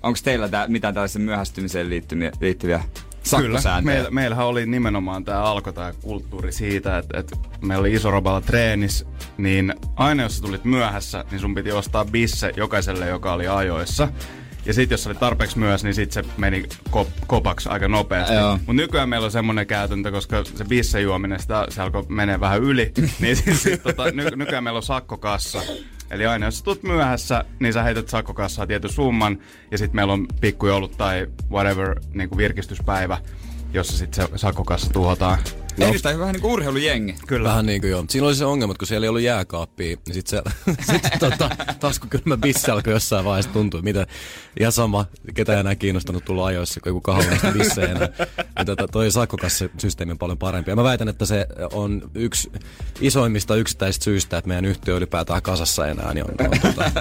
Onko teillä tää, mitään tällaisen myöhästymiseen liittyviä, liittyviä sakkosääntöjä? Kyllä, meil, meillähän oli nimenomaan tää alko tää kulttuuri siitä, että et meillä oli Isoroballa treenis, niin aina jos sä tulit myöhässä, niin sun piti ostaa bisse jokaiselle, joka oli ajoissa. Ja sit jos oli tarpeeksi myöhässä, niin sit se meni kop, kopaksi aika nopeasti. Mut nykyään meillä on semmonen käytäntö, koska se bissejuominen, sitä se alkoi menee vähän yli. Niin siis sit tota, ny, nykyään meillä on sakkokassa. Eli aina jos sä tulet myöhässä, niin sä heität sakkokassaan tietyn summan. Ja sit meillä on pikkujoulut tai whatever niin kuin virkistyspäivä, jossa sit se sakkokassa tuhotaan. No. Edistää vähän niinku urheilujengi. Kyllä. Vähän niinku joo. Siinä oli se ongelma, kun siellä ei ollut jääkaappia, niin sit se sit tota, taskukylmä bisse alkoi jossain vaiheessa tuntua. Mitä, ja sama, ketä ei enää kiinnostanut tulla ajoissa, kun joku kahvallista bisse ei enää. Tota, toi sakkokassasysteemi on paljon parempi. Ja mä väitän, että se on yksi isoimmista yksittäisistä syistä, että meidän yhtiö ylipäätään kasassa enää, niin on, on, tota,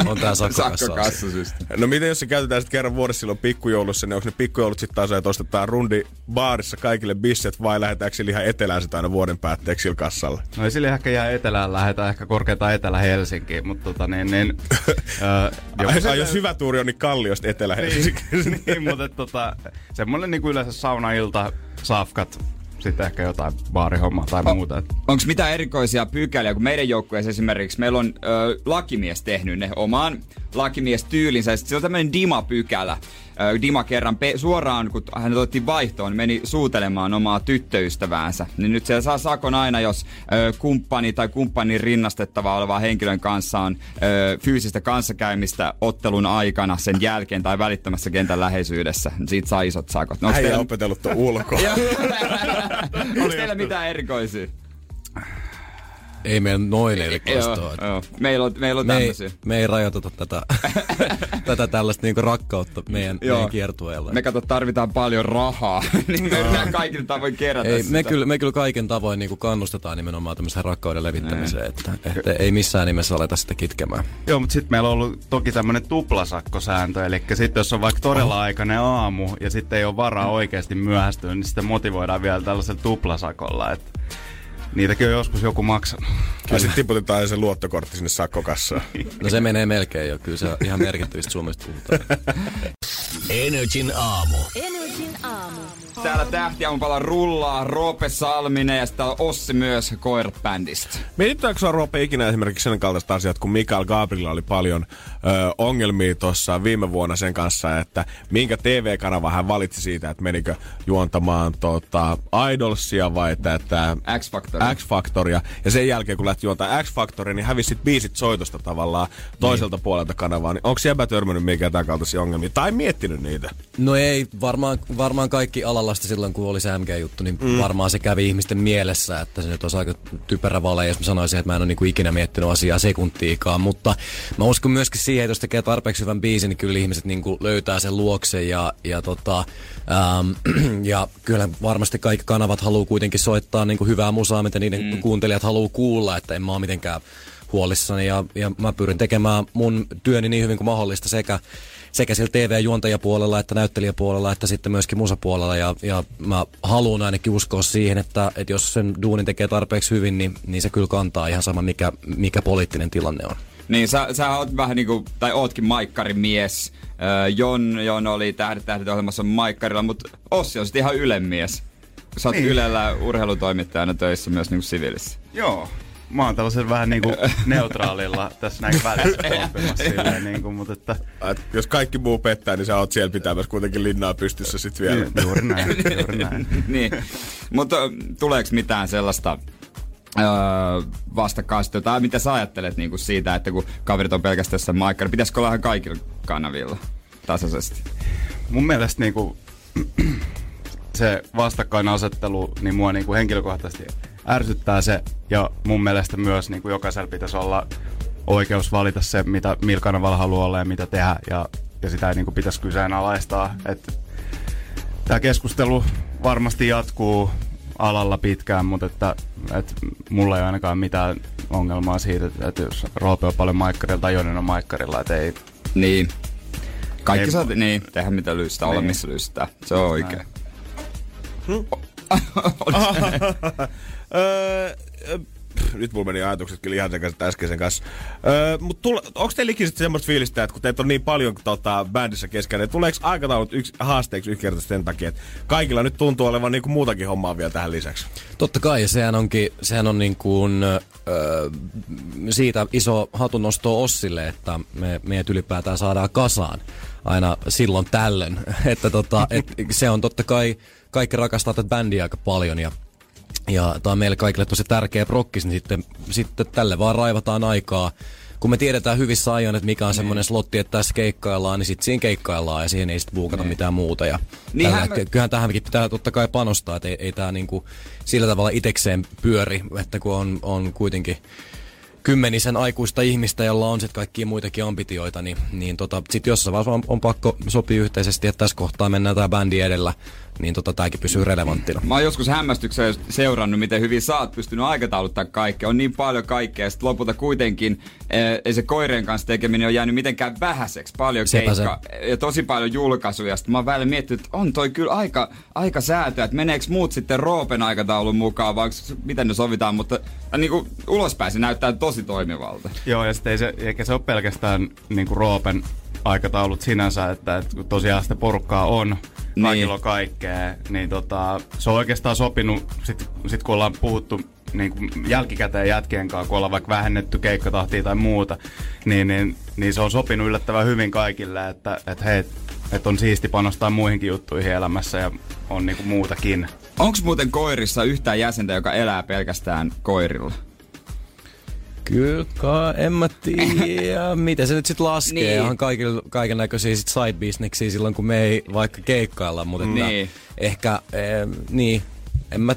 on, on tää sakkokassasysteemi. No miten jos se käytetään sit kerran vuodessa silloin pikkujoulussa, niin onko ne pikkujoulut sit taas, että ostetaan rundi baarissa kaikille bisset vai lähdetäänkö ihan etelään sitä aina vuoden päätteeksi sillä kassalla? No ei sille ehkä jää etelään, lähdetään ehkä korkeintaan Etelä-Helsinkiin, mutta tota niin... niin äh, ai, se, ai, jos hyvä tuuri on, niin Kalliosta Etelä-Helsinkiin. Niin, niin, mutta tota, semmoinen niin kuin yleensä saunailta, safkat, sitten ehkä jotain baarihommaa tai o- muuta. Onko mitään erikoisia pykäliä, kun meidän joukkueessa esimerkiksi meillä on ö, lakimies tehnyt ne omaan lakimiestyylinsä, ja sitten siellä on tämmöinen Dima-pykälä. Dima kerran pe- suoraan, kun hän otettiin vaihtoon, meni suutelemaan omaa tyttöystäväänsä. Niin nyt siellä saa sakon aina, jos ö, kumppani tai kumppanin rinnastettava oleva henkilön kanssa on ö, fyysistä kanssakäymistä ottelun aikana, sen jälkeen tai välittömässä kentän läheisyydessä. Siitä saa isot sakot. No, äijä teillä... opetellut tuon ulkoa. Onko teillä mitään erikoisia? Ei meidän noin erikoista ole. Meillä on, meil on me tämmöisiä. Ei, me ei rajoiteta tätä, tätä tällaista niinku rakkautta meidän, meidän kiertueella. Me kato, tarvitaan paljon rahaa. niin me kaikilla tavoin kerätä ei, me, kyllä, me kyllä kaiken tavoin niinku kannustetaan nimenomaan tämmöisen rakkauden levittämiseen. Että, että ei missään nimessä aleta sitä kitkemään. Joo, mutta sitten meillä on ollut toki tämmöinen tuplasakkosääntö. Eli sitten jos on vaikka todella aikainen aamu ja sitten ei ole varaa oikeasti myöhästyä, niin sitten motivoidaan vielä tällaisella tuplasakolla. Että... niitäkin on joskus joku maksanut. Ja sitten tiputetaan se luottokortti sinne sakkokassaan. No se menee melkein jo. Kyllä se ihan merkittävistä Suomesta puhutaan. N R J:n aamu. N R J:n aamu. Täällä Tähtiaamupala rullaa Roope Salminen ja sitä on Ossi myös Koira-bändistä. Mietittääkö sinua Roope ikinä esimerkiksi sen kaltaiset asiat, kun Mikael Gabrielilla oli paljon ö, ongelmia tuossa viime vuonna sen kanssa, että minkä T V-kanava hän valitsi siitä, että menikö juontamaan tota, Idolsia vai tätä X-Factoria. X-Factoria. Ja sen jälkeen kun lähti juontaa X-Factoria, niin hävisi sit biisit soitosta tavallaan toiselta niin. puolelta kanavaa. Niin onko siellä törmännyt minkään tämän kaltaisia ongelmia tai miettinyt niitä? No ei, varmaan, varmaan kaikki alalasta silloin, kun oli se M G-juttu, niin mm. varmaan se kävi ihmisten mielessä, että se nyt olisi aika typerä vale, jos mä sanoisin, että mä en ole niinku ikinä miettinyt asiaa sekuntiikaan, mutta mä uskon myöskin siihen, että jos tekee tarpeeksi hyvän biisin, niin kyllä ihmiset niinku löytää sen luokse ja, ja, tota, ähm, ja kyllä varmasti kaikki kanavat haluaa kuitenkin soittaa niinku hyvää musaa, mitä niiden mm. kuuntelijat haluaa kuulla, että en mä ole mitenkään huolissani ja, ja mä pyrin tekemään mun työni niin hyvin kuin mahdollista sekä sekä siellä T V-juontajapuolella että näyttelijäpuolella että sitten myöskin musapuolella. Ja, ja mä haluan ainakin uskoa siihen, että, että jos sen duunin tekee tarpeeksi hyvin, niin, niin se kyllä kantaa ihan sama, mikä, mikä poliittinen tilanne on. Niin, sä, sä oot vähän niinku, tai ootkin maikkarimies. Öö, Jon, Jon oli Tähdet tähdet -ohjelmassa maikkarilla, mutta Ossi on sitten ihan ylenmies. Sä oot niin. Ylellä urheilutoimittajana töissä myös niinku siviilissä. Joo. Mä oon tällaisen vähän niinku neutraalilla tässä näin välissä kompilassa silleen niinku, mutta että... Et jos kaikki muu pettää, niin sä oot siellä pitämässä kuitenkin linnaa pystyssä sit vielä. Juuri näin, juuri näin. Niin, mutta tuleeks mitään sellaista öö, vastakkaista, tai mitä sä ajattelet niinku siitä, että kun kaverit on pelkästään sen maikkari, pitäisikö olla ihan kaikilla kanavilla tasaisesti? Mun mielestä niinku se vastakkainasettelu, niin mua niinku henkilökohtaisesti ärsyttää se, ja mun mielestä myös niin kuin jokaisella pitäisi olla oikeus valita se, mitä, millä kanavalla haluaa olla ja mitä tehdä, ja, ja sitä ei niin kuin pitäisi kyseenalaistaa. Et, tää keskustelu varmasti jatkuu alalla pitkään, mutta että, et, mulla ei ainakaan mitään ongelmaa siitä, että jos Roope on paljon maikkarilla tai Jonen on maikkarilla, että ei... Niin. Kaikki ei, saa niin, tehdä mitä lyystää, niin. Olla missä lyystää. Se on oikein. Öö, pff, nyt mulla meni ajatukset kyllä ihan sen kanssa äskeisen kanssa. Öö, mutta onko teillä ikinä semmoista fiilistä, että kun teitä on niin paljon tota, bändissä kesken, niin tuleeko aikataulut yks, haasteeksi yksinkertaisesti sen takia, että kaikilla nyt tuntuu olevan niinku muutakin hommaa vielä tähän lisäksi? Totta kai, ja sehän, onkin, sehän on niin kuin, öö, siitä iso hatunnosto Ossille, että me, meidät ylipäätään saadaan kasaan aina silloin tällöin. Että tota, et, se on totta kai, kaikki rakastaa tätä bändiä aika paljon ja Ja tämä on meille kaikille tosi tärkeä prokkis, niin sitten, sitten tälle vaan raivataan aikaa. Kun me tiedetään hyvissä ajoin, että mikä on semmoinen slotti, että tässä keikkaillaan, niin sitten siinä keikkaillaan ja siihen ei sitten buukata ne. Mitään muuta. Ja niin tällä, me... Kyllähän tähänkin pitää totta kai panostaa, että ei, ei tämä niinku sillä tavalla itekseen pyöri, että kun on, on kuitenkin kymmenisen aikuista ihmistä, jolla on sitten kaikkia muitakin ambitioita, niin, niin tota, sitten jossain vaiheessa on, on pakko sopia yhteisesti, että tässä kohtaa mennään tämä bändi edellä. Niin tota, tääkin pysyy relevanttina. Mä oon joskus hämmästyksellä seurannut, miten hyvin sä oot pystynyt aikatauluttaa kaikkea. On niin paljon kaikkea, ja sit lopulta kuitenkin ei se Koirien kanssa tekeminen on jäänyt mitenkään vähäiseksi. Paljon keikkaa ja tosi paljon julkaisuja. Sitten mä oon välillä miettinyt, että on toi kyllä aika, aika säätöä, että meneekö muut sitten Roopen aikataulun mukaan, vai miten ne sovitaan, mutta niin kuin ulospäin se näyttää tosi toimivalta. Joo, ja sitten ei se, eikä se ole pelkästään niin kuin Roopen aikataulut sinänsä, että, että tosiaan sitä porukkaa on. Kaikilla on kaikkea, niin tota, se on oikeastaan sopinut, sit, sit kun ollaan puhuttu niin kun jälkikäteen jätkien kanssa, kun ollaan vaikka vähennetty keikkatahtia tai muuta, niin, niin, niin se on sopinut yllättävän hyvin kaikille, että et hei, et on siisti panostaa muihinkin juttuihin elämässä ja on niin kun muutakin. Onko muuten Koirissa yhtään jäsentä, joka elää pelkästään koirilla? Kyllä, en mä tiedä. Miten se nyt sit laskee? Onhan niin. Kaiken näköisiä sit side-bisneksiä silloin, kun me ei vaikka keikkailla, mutta niin. ehkä, eh, niin, en mä,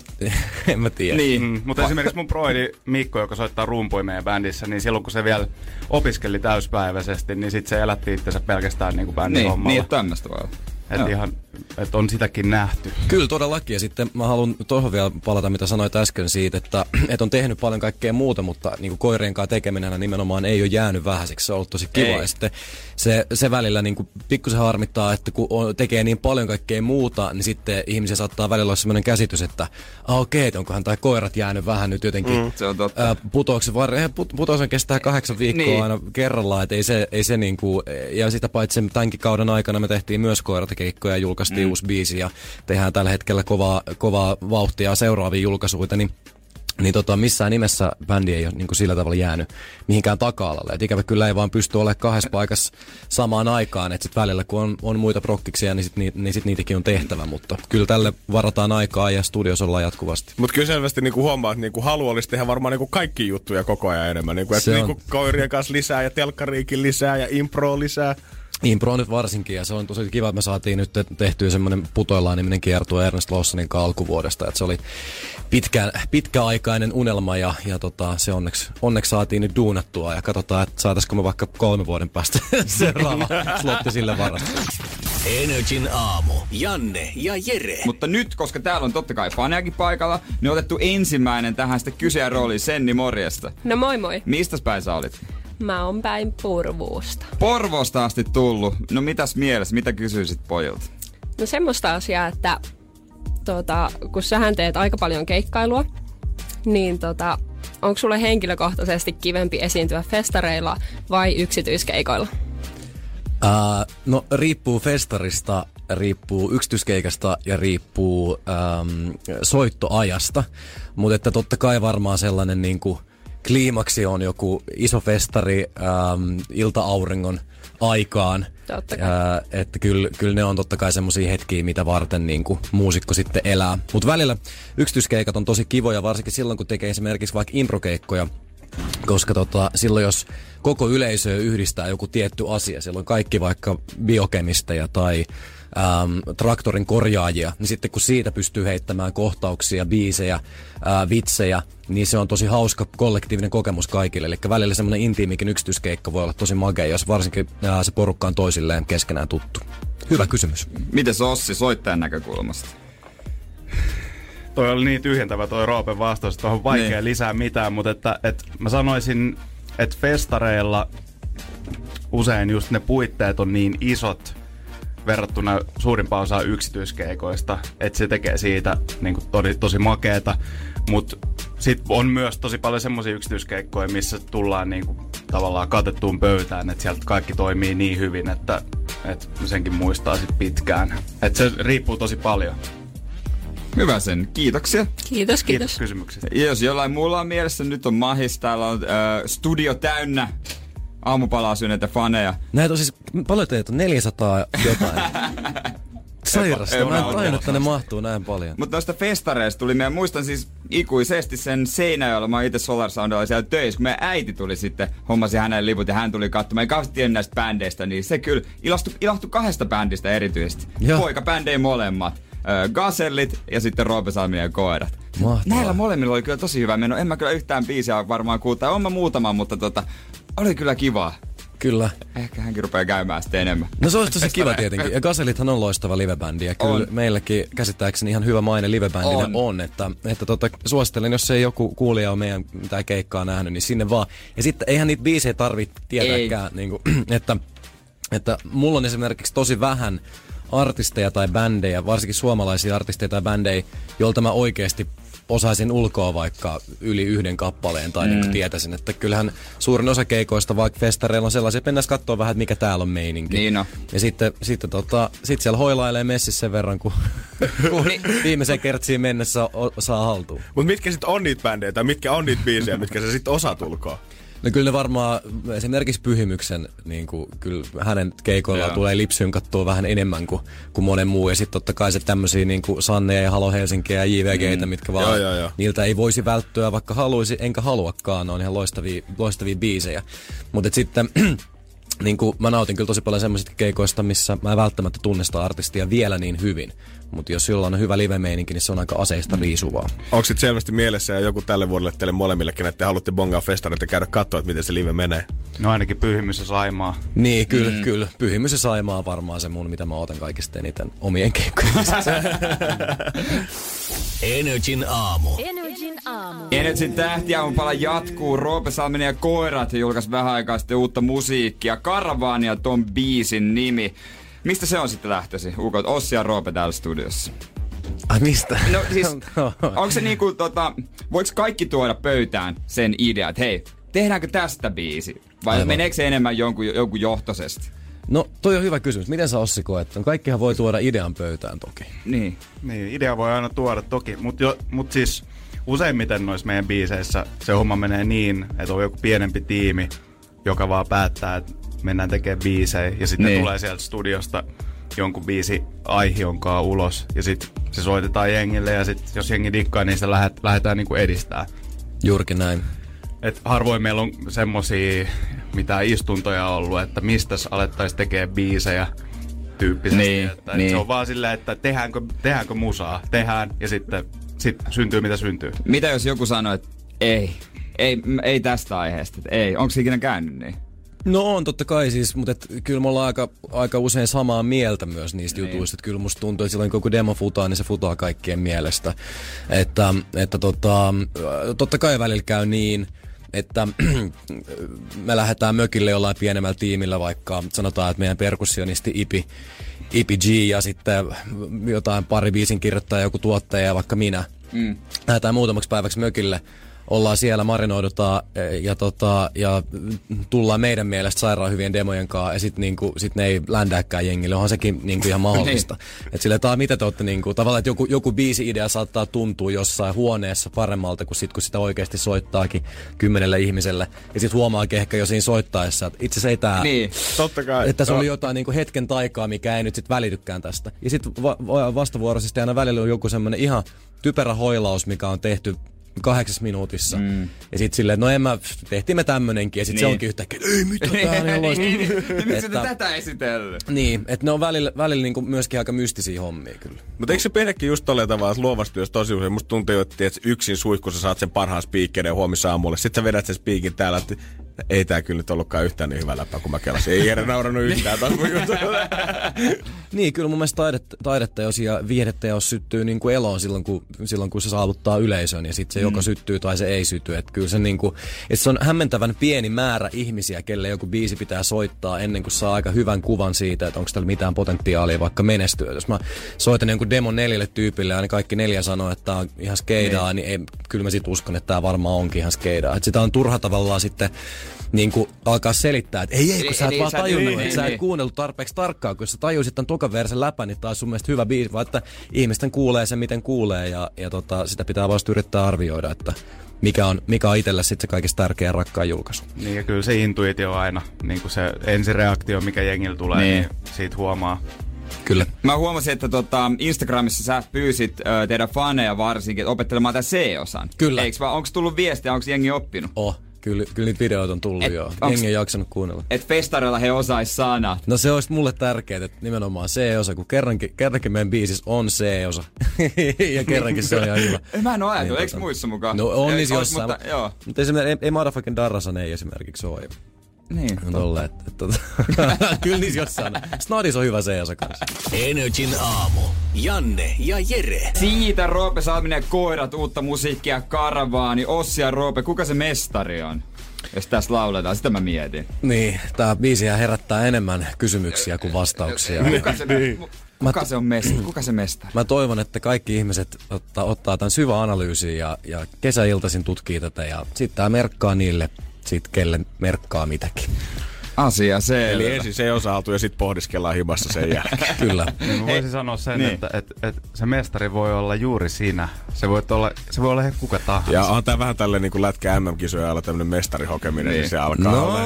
en mä tiedä. Niin. Mm, mutta Va- esimerkiksi mun broidi Mikko, joka soittaa rumpuja meidän bändissä, niin silloin kun se vielä opiskeli täyspäiväisesti, niin sit se elätti itsensä pelkästään niinku bändin niin, hommalla. Niin, tämmöstä vaan. Että ihan, et on sitäkin nähty. Kyllä todellakin. Ja sitten mä haluan tuohon vielä palata, mitä sanoit äsken siitä, että et on tehnyt paljon kaikkea muuta, mutta niin kuin Koirien kanssa tekeminen nimenomaan ei ole jäänyt vähäiseksi. Se on ollut tosi kiva. Ei. Ja sitten se, se välillä niin kuin pikkusen harmittaa, että kun on, tekee niin paljon kaikkea muuta, niin sitten ihmisiä saattaa välillä olla sellainen käsitys, että ah, okei, okay, onkohan tai koirat jäänyt vähän nyt jotenkin mm, ää, putouksen varre. Put, putouksen kestää kahdeksan viikkoa niin. aina kerrallaan. Ei se, ei se niin kuin, ja sitä paitsi tämänkin kauden aikana me tehtiin myös koirat keikkoja, julkaistiin mm. uusi biisi ja tehdään tällä hetkellä kovaa, kovaa vauhtia seuraavia julkaisuita, niin Niin tota, missään nimessä bändi ei ole niin kuin sillä tavalla jäänyt mihinkään taka-alalle. Et ikävä kyllä ei vaan pysty olemaan kahdessa paikassa samaan aikaan. Et sit välillä kun on, on muita prokkiksia, niin sit, ni, niin sit niitäkin on tehtävä. Mutta kyllä tälle varataan aikaa ja studios ollaan jatkuvasti. Mutta kyllä selvästi niinku huomaa, että niinku halu olisi tehdä varmaan niinku kaikki juttuja koko ajan enemmän. Niinku, että niinku koirien kanssa lisää ja telkkariikin lisää ja improa lisää. Impro nyt varsinkin, ja se on tosi kiva, että me saatiin nyt tehtyä semmoinen Putoillaan-niminen kiertue Ernest Lawsonin kanssa alkuvuodesta. Että se oli pitkä, pitkäaikainen unelma, ja, ja tota, se onneksi, onneksi saatiin nyt duunattua. Ja katsotaan, että saataisiko me vaikka kolme vuoden päästä seuraava slotti sille varastaa. N R J:n aamu. Janne ja Jere. Mutta nyt, koska täällä on totta kai faneakin paikalla, niin otettu ensimmäinen tähän sitten kyseä rooli. Senni, morjesta. No moi moi. Mistäs päin sä olit? Mä oon päin Porvoosta. Porvoosta asti tullut. No mitäs mielessä? Mitä kysyisit pojilta? No semmoista asiaa, että tota, kun sähän teet aika paljon keikkailua, niin tota, onko sulle henkilökohtaisesti kivempi esiintyä festareilla vai yksityiskeikoilla? Ää, no riippuu festarista, riippuu yksityiskeikasta ja riippuu äm, soittoajasta. Mutta että totta kai varmaan sellainen niinku kliimaksi on joku iso festari ähm, ilta-auringon aikaan. Äh, että kyllä, kyllä ne on totta kai semmosia hetkiä, mitä varten niin kuin muusikko sitten elää. Mutta välillä yksityiskeikat on tosi kivoja, varsinkin silloin, kun tekee esimerkiksi vaikka improkeikkoja. Koska tota, silloin, jos koko yleisö yhdistää joku tietty asia, silloin kaikki vaikka biokemisteja tai Ähm, traktorin korjaajia, niin sitten kun siitä pystyy heittämään kohtauksia, biisejä, ää, vitsejä, niin se on tosi hauska kollektiivinen kokemus kaikille. Eli välillä semmoinen intiimikin yksityiskeikka voi olla tosi magea, jos varsinkin ää, se porukka on toisilleen keskenään tuttu. Hyvä kysymys. Mites Ossi soittajan näkökulmasta? Toi oli niin tyhjentävä toi Roopen vastaus, että on vaikea niin lisää mitään, mutta että, että mä sanoisin, että festareilla usein just ne puitteet on niin isot verrattuna suurimpaan osaan yksityiskeikoista, että se tekee siitä niin kuin tosi, tosi makeeta, mutta sitten on myös tosi paljon semmoisia yksityiskeikkoja, missä tullaan niin kuin tavallaan katettuun pöytään, että sieltä kaikki toimii niin hyvin, että, että senkin muistaa sitten pitkään. Että se riippuu tosi paljon. Hyvä sen. Kiitoksia. Kiitos, kiitos. Kiitos kysymyksistä. Jos jollain muulla on mielessä, nyt on mahis, täällä on äh, studio täynnä aamupalaa syöneitä faneja. Näitä on siis, paljon teitä on neljäsataa jotain. Sairasta, mä en tajunnut, että ne mahtuu näin paljon. Mutta noista festareista tuli, mä muistan siis ikuisesti sen Seinäjoella, mä oon itse Solar Soundilla siellä töissä, kun meidän äiti tuli sitten, hommasi hänen liput ja hän tuli katsomaan, ei kauheasti tiennyt näistä bändeistä, niin se kyllä ilahtui, ilahtui kahdesta bändistä erityisesti. Joo. Poikabändejä molemmat. Gazellit ja sitten Roope Salminen ja Koirat. Mahtavaa. Näillä molemmilla oli kyllä tosi hyvä meno. En mä kyllä yhtään biisiä varmaan kuulta. On mä muutaman, mutta tota, oli kyllä kivaa. Kyllä. Ehkä hänkin rupeaa käymään sitten enemmän. No se olisi tosi kiva tietenkin. Ja Gazellithan on loistava livebändi. Ja kyllä on meilläkin käsittääkseni ihan hyvä maine livebändinä on. on että että tota, suosittelen, jos ei joku kuulija on meidän mitään keikkaa nähnyt, niin sinne vaan. Ja sitten eihän niitä biisejä tarvitse tietääkään. Niin kuin, että, että mulla on esimerkiksi tosi vähän artisteja tai bändejä, varsinkin suomalaisia artisteja tai bändejä, jolta mä oikeasti osaisin ulkoa vaikka yli yhden kappaleen tai mm. niin kuin tietäisin, että kyllähän suurin osa keikoista vaikka festareilla on sellaisia, että mennään katsoa vähän, mikä täällä on meininki. Niin no. Ja sitten, sitten tota, sit siellä hoilailee messissä sen verran, kun, kun viimeiseen kertsiin mennessä o- saa haltuun. Mut mitkä sit on niitä bändejä tai mitkä on niitä biisejä, mitkä sä sit osaat ulkoa? No kyllä ne varmaan, esimerkiksi Pyhimyksen, niin kuin, kyllä hänen keikoillaan tulee lipsynkattua vähän enemmän kuin, kuin monen muu. Ja sitten totta kai se tämmöisiä niin kuin Sanneja ja Halo Helsinkiä ja J V G:tä, mm. mitkä vaan, joo, joo, joo. niiltä ei voisi välttyä, vaikka haluaisi, enkä haluakaan. Ne on ihan loistavia, loistavia biisejä. Mutta sitten niin kuin, mä nautin kyllä tosi paljon semmoisista keikoista, missä mä en välttämättä tunnista artistia vielä niin hyvin. Mutta jos jollain on hyvä live-meininki, niin se on aika aseista riisuvaa. Onko sit selvästi mielessä ja joku tälle vuodelle teille molemmillekin, että te haluatte bongaa festareita käydä katsoa, että miten se live menee? No ainakin Pyhimys ja Saimaa. Niin, kyllä, mm. kyllä. Pyhimys ja Saimaa varmaan se mun, mitä mä otan kaikista eniten omien keikkojen. N R J:n aamu. N R J:n aamu. N R J:n tähtiaamupala jatkuu. Roope Salminen ja Koirat julkaisi vähän aikaa sitten uutta musiikkia. Karavaania ton biisin nimi. Mistä se on sitten lähtösi? Ukot Ossi ja Roope täällä studiossa. Ai mistä? No siis, onko se niinku tota, voiko kaikki tuoda pöytään sen idea, että hei, tehdäänkö tästä biisi? Vai meneekö se enemmän jonkun, jonkun johtoisesti? No, toi on hyvä kysymys. Miten sä, Ossi, koet? Kaikkihan voi tuoda idean pöytään toki. Niin, niin idea voi aina tuoda toki, mutta mut siis useimmiten noissa meidän biiseissä se homma menee niin, että on joku pienempi tiimi, joka vaan päättää, että mennään tekemään biisejä ja sitten niin. tulee sieltä studiosta jonkun biisi aihionkaan ulos ja sitten se soitetaan jengille ja sitten jos jengi dikkaa, niin sitä lähet, lähdetään niinku edistää. Juurikin näin. Et harvoin meillä on semmosia mitään istuntoja ollut, että mistäs alettaisiin tekemään biisejä tyyppisesti. Niin, että, niin. Se on vaan silleen, että tehdäänkö, tehdäänkö musaa, tehdään ja sitten sit syntyy mitä syntyy. Mitä jos joku sanoo, että ei, ei, ei tästä aiheesta, ei, onko se ikinä käynyt niin? No on totta kai siis, mutta et, kyllä me ollaan aika, aika usein samaa mieltä myös niistä niin. jutuista. Et kyllä musta tuntuu, että silloin kun joku demo futaa, niin se futaa kaikkien mielestä. Että, että tota, totta kai välillä käy niin, että me lähdetään mökille jollain pienemmällä tiimillä, vaikka sanotaan, että meidän perkussionisti Ipi, Ipi G ja sitten jotain pari biisin kirjoittaja, joku tuottaja ja vaikka minä. Mm. Lähdetään muutamaksi päiväksi mökille. Ollaan siellä, marinoidutaan ja, tota, ja tullaan meidän mielestä sairaan hyvien demojen kanssa ja sit, niinku, sit ne ei ländääkään jengille. Onhan sekin niinku, ihan mahdollista. niin. Et silleen, tää, mitä te ootte, niinku, tavallaan, että joku, joku biisi-idea saattaa tuntua jossain huoneessa paremmalta kuin sit, kun sitä oikeesti soittaakin kymmenelle ihmiselle. Ja sit huomaakin ehkä jo siinä soittaessa, että itse asiassa ei tää... Niin, totta kai. Että tässä oli jotain niinku, hetken taikaa, mikä ei nyt sit välitykään tästä. Ja sit va- vastavuoroisesti aina välillä on joku semmonen ihan typerä hoilaus, mikä on tehty kahdeksas minuutissa. Mm. Ja sit silleen, no en mä, tehtiin me tämmönenkin. Ja sit niin. se onkin yhtäkkiä, ei mitä tää on jolloista. Miksi tätä esitellyt? Niin, että ne on välillä, välillä niinku myöskin aika mystisiä hommia kyllä. Mutta eikö se tehdäkin just tolleen tavalla, että luovassa työssä tosi usein? Musta tuntuu, että yksin suihkussa sä saat sen parhaan spiikkerin huomissa aamulla. Sit sä vedät sen spiikin täällä, että ei tää kyllä nyt ollutkaan yhtään niin hyvä läppä, kun mä kelasin. Ei Jere naurannut yhtään taas. Niin, kyllä mun mielestä taidetta, taideteos ja viihdeteos syttyy niin kuin eloon silloin kun, silloin, kun se saavuttaa yleisön ja sit se mm. joko syttyy tai se ei syty. Et kyllä se, niin kuin, et se on hämmentävän pieni määrä ihmisiä, kelle joku biisi pitää soittaa ennen kuin saa aika hyvän kuvan siitä, että onko täällä mitään potentiaalia vaikka menestyä. Jos mä soitan jonkun demo neljälle tyypille ja kaikki neljä sanoo, että tää on ihan skeidaa, niin, niin ei, kyllä mä sit uskon, että tää varmaan onkin ihan skeidaa. Et sitä on turha tavallaan sitten... Niin kuin alkaa selittää, että ei, ei, kun sä et niin, vaan tajunnut, niin, että niin, sä et niin. kuunnellut tarpeeksi tarkkaan, kun jos sä tajusit tämän tokan versen läpä, niin tää on sun mielestä hyvä biisi, vaan että ihmisten kuulee sen, miten kuulee, ja, ja tota, sitä pitää vasta yrittää arvioida, että mikä on, mikä on itselle sitten se kaikista tärkeä rakkaan julkaisu. Niin, ja kyllä se intuitio aina, niin kuin se ensireaktio, mikä jengillä tulee, niin, niin siitä huomaa. Kyllä. Mä huomasin, että tota Instagramissa sä pyysit ö, teidän faneja varsinkin opettelemaan tämän C-osan. Kyllä. Eiks, onko tullut viestiä, onko jengi oppinut? Oh. Kyllä, kyllä niitä videoita on tullut jo. Jengi on jaksanut kuunnella. Et festarilla he osais sanat. No se olisi mulle tärkeetä, että nimenomaan C-osa, kun kerrankin, kerrankin meidän biisissä on C-osa. ja kerrankin se on ihan hyvä. Mä en oo ajatellut, niin, eiks tota... muissa mukaan? No on niissä jossain. Mutta, joo. mutta ei, ei Madafaken Darrasan ei esimerkiksi oo. Niin. Tolle, että, että, että, kyllä niissä jossain. Snodis on hyvä C-osa kanssa. Energin aamu. Janne ja Jere. Siitä Roope Salminen ja Koirat, uutta musiikkia, Karavaani, Ossi ja Roope. Kuka se mestari on? Jos tässä lauletaan, sitä mä mietin. Niin, tää biisiä herättää enemmän kysymyksiä kuin vastauksia. Kuka se, kuka se on mestari? Kuka se mestari? Mä toivon, että kaikki ihmiset ottaa, ottaa tämän syvän analyysin ja, ja kesäiltaisin tutkii tätä. Ja sit tää merkkaa niille, sit kelle merkkaa mitäkin. Asia se. Eli ensin se osautuu ja sitten pohdiskellaan himassa sen jälkeen. Kyllä. Niin, mä voisin Hei. sanoa sen, niin. että, että, että se mestari voi olla juuri sinä. Se voi olla, se voi olla he kuka tahansa. Ja on tää vähän tälleen niin kuin Lätkä-M M-kisoja alla tämmönen mestarihokeminen, niin, niin se alkaa no. olla.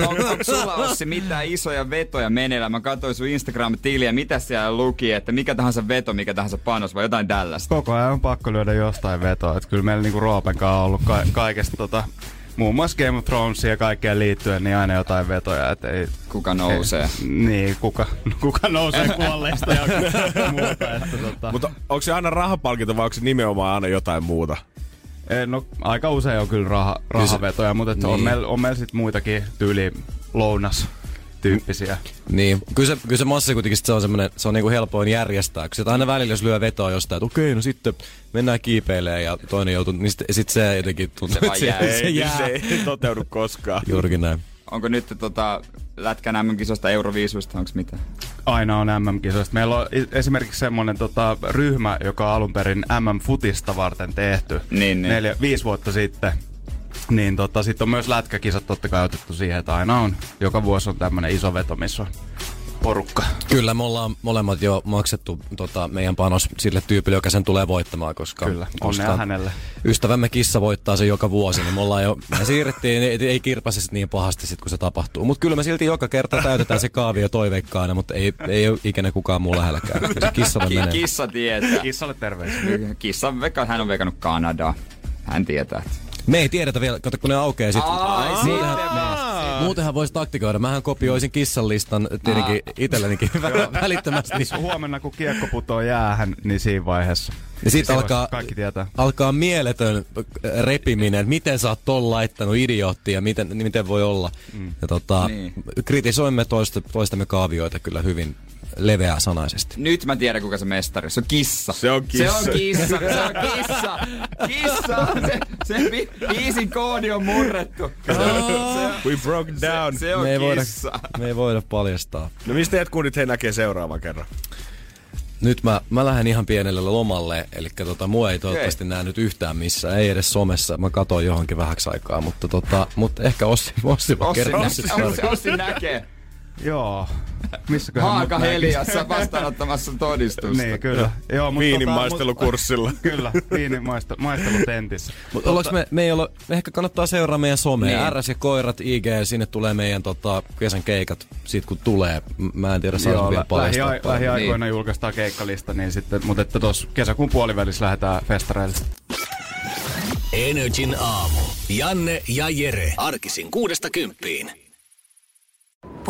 No, onko sulla, Ossi, mitään isoja vetoja meneillään? Mä katsoin sun Instagram-tiliä, mitä siellä luki, että mikä tahansa veto, mikä tahansa panos vai jotain tällaista? Koko ajan on pakko lyödä jostain vetoa. Että kyllä meillä niinku Roopen kanssa on ollut ka- kaikesta tota... Muun muassa Game of Thrones ja kaikkeen liittyen, niin aina jotain vetoja, että ei... Kuka nousee? Ei, niin, kuka, kuka nousee kuolleista ja muuta. Että tota. Mutta onko se aina rahapalkinto vai onko se nimenomaan aina jotain muuta? Ei, no aika usein on kyllä raha, rahavetoja, mutta niin. on meillä on meil sit muitakin tyyli lounas. Tyyppisiä. Niin. Kyllä se, kyllä se massi kuitenkin se on semmoinen, se on niinku helpoin järjestää. Koska aina välillä jos lyö vetoa jostain, että okei, no sitten mennään kiipeilemään ja toinen joutuu, niin sit, sit se jotenkin tuntuu, se, se, jää. se jää. Se ei toteudu koskaan. Juurikin näin. Onko nyt tota, Lätkän M M-kisosta, Euroviisuista, onko mitään? Aina on M M-kisoista. Meillä on esimerkiksi semmoinen tota, ryhmä, joka on alun perin M M-futista varten tehty. Niin, niin. Neljä, viisi vuotta sitten. Niin tota, sitten on myös lätkäkisat totta kai otettu siihen, että aina on, joka vuosi on tämmönen iso veto, missä on porukka. Kyllä, me ollaan molemmat jo maksettu tota, meidän panos sille tyypille, joka sen tulee voittamaan, koska... Kyllä, onnea hänelle. Ystävämme kissa voittaa sen joka vuosi, niin me ollaan jo... Me siirrettiin, ei, ei kirpase niin pahasti sit, kun se tapahtuu. Mut kyllä me silti joka kerta täytetään se kaavio toiveikkaana, mutta ei, ei ole ikinä kukaan muu lähelläkään. Se kissalle menee. Kissa tietää. Kissalle terveisiä. Kissa, hän on veikannut Kanadaa. Hän tietää. Me ei tiedetä vielä, kato kun ne aukeaa sitten. Muutenhan voisi taktikoida. Mähän kopioisin kissan listan tietenkin itsellenikin välittömästi. Huomenna kun kiekko putoo jäähän, niin siinä vaiheessa. Ja sit alkaa, alkaa mieletön repiminen, miten sä oot ton laittanut idioottia ja miten, miten voi olla. Mm. Ja tota, niin. Kritisoimme toista, toistamme kaavioita kyllä hyvin leveää sanaisesti. Nyt mä tiedän kuka se mestari. Se on kissa. Se on kissa. Se on kissa. Se on kissa. Kissa. Se, se bi- biisin koodi on murrettu. Oh. We broke down. Se, se on me kissa. Voida, me ei voida paljastaa. No mistä jatkuunit he näkee seuraavan kerran? Nyt mä, mä lähden ihan pienelle lomalle, eli tota, mua ei toivottavasti okay. Näe nyt yhtään missään, ei edes somessa. Mä katoin johonkin vähäksi aikaa, mutta, tota, mutta ehkä Ossi, Ossi vaan kerran. Ossi, Ossi, Ossi näkee. Joo. Haakaheliassa vastaanottamassa todistusta. Niin, kyllä. Joo, viinin tota, maistelukurssilla. Kyllä, viinin maistelu, maistelutentissä. Mutta ollaanko me, me ei ole, ehkä kannattaa seuraa meidän somea. Niin. R S ja koirat, I G, sinne tulee meidän tota, kesän keikat, siitä kun tulee. Mä en tiedä, saanko vielä paljastaa. Lähi- lähiaikoina niin. Julkaistaan keikkalista, niin sitten, mutta että tuossa kesäkuun puolivälissä lähdetään festareille. N R J:n aamu. Janne ja Jere, arkisin kuudesta kymppiin.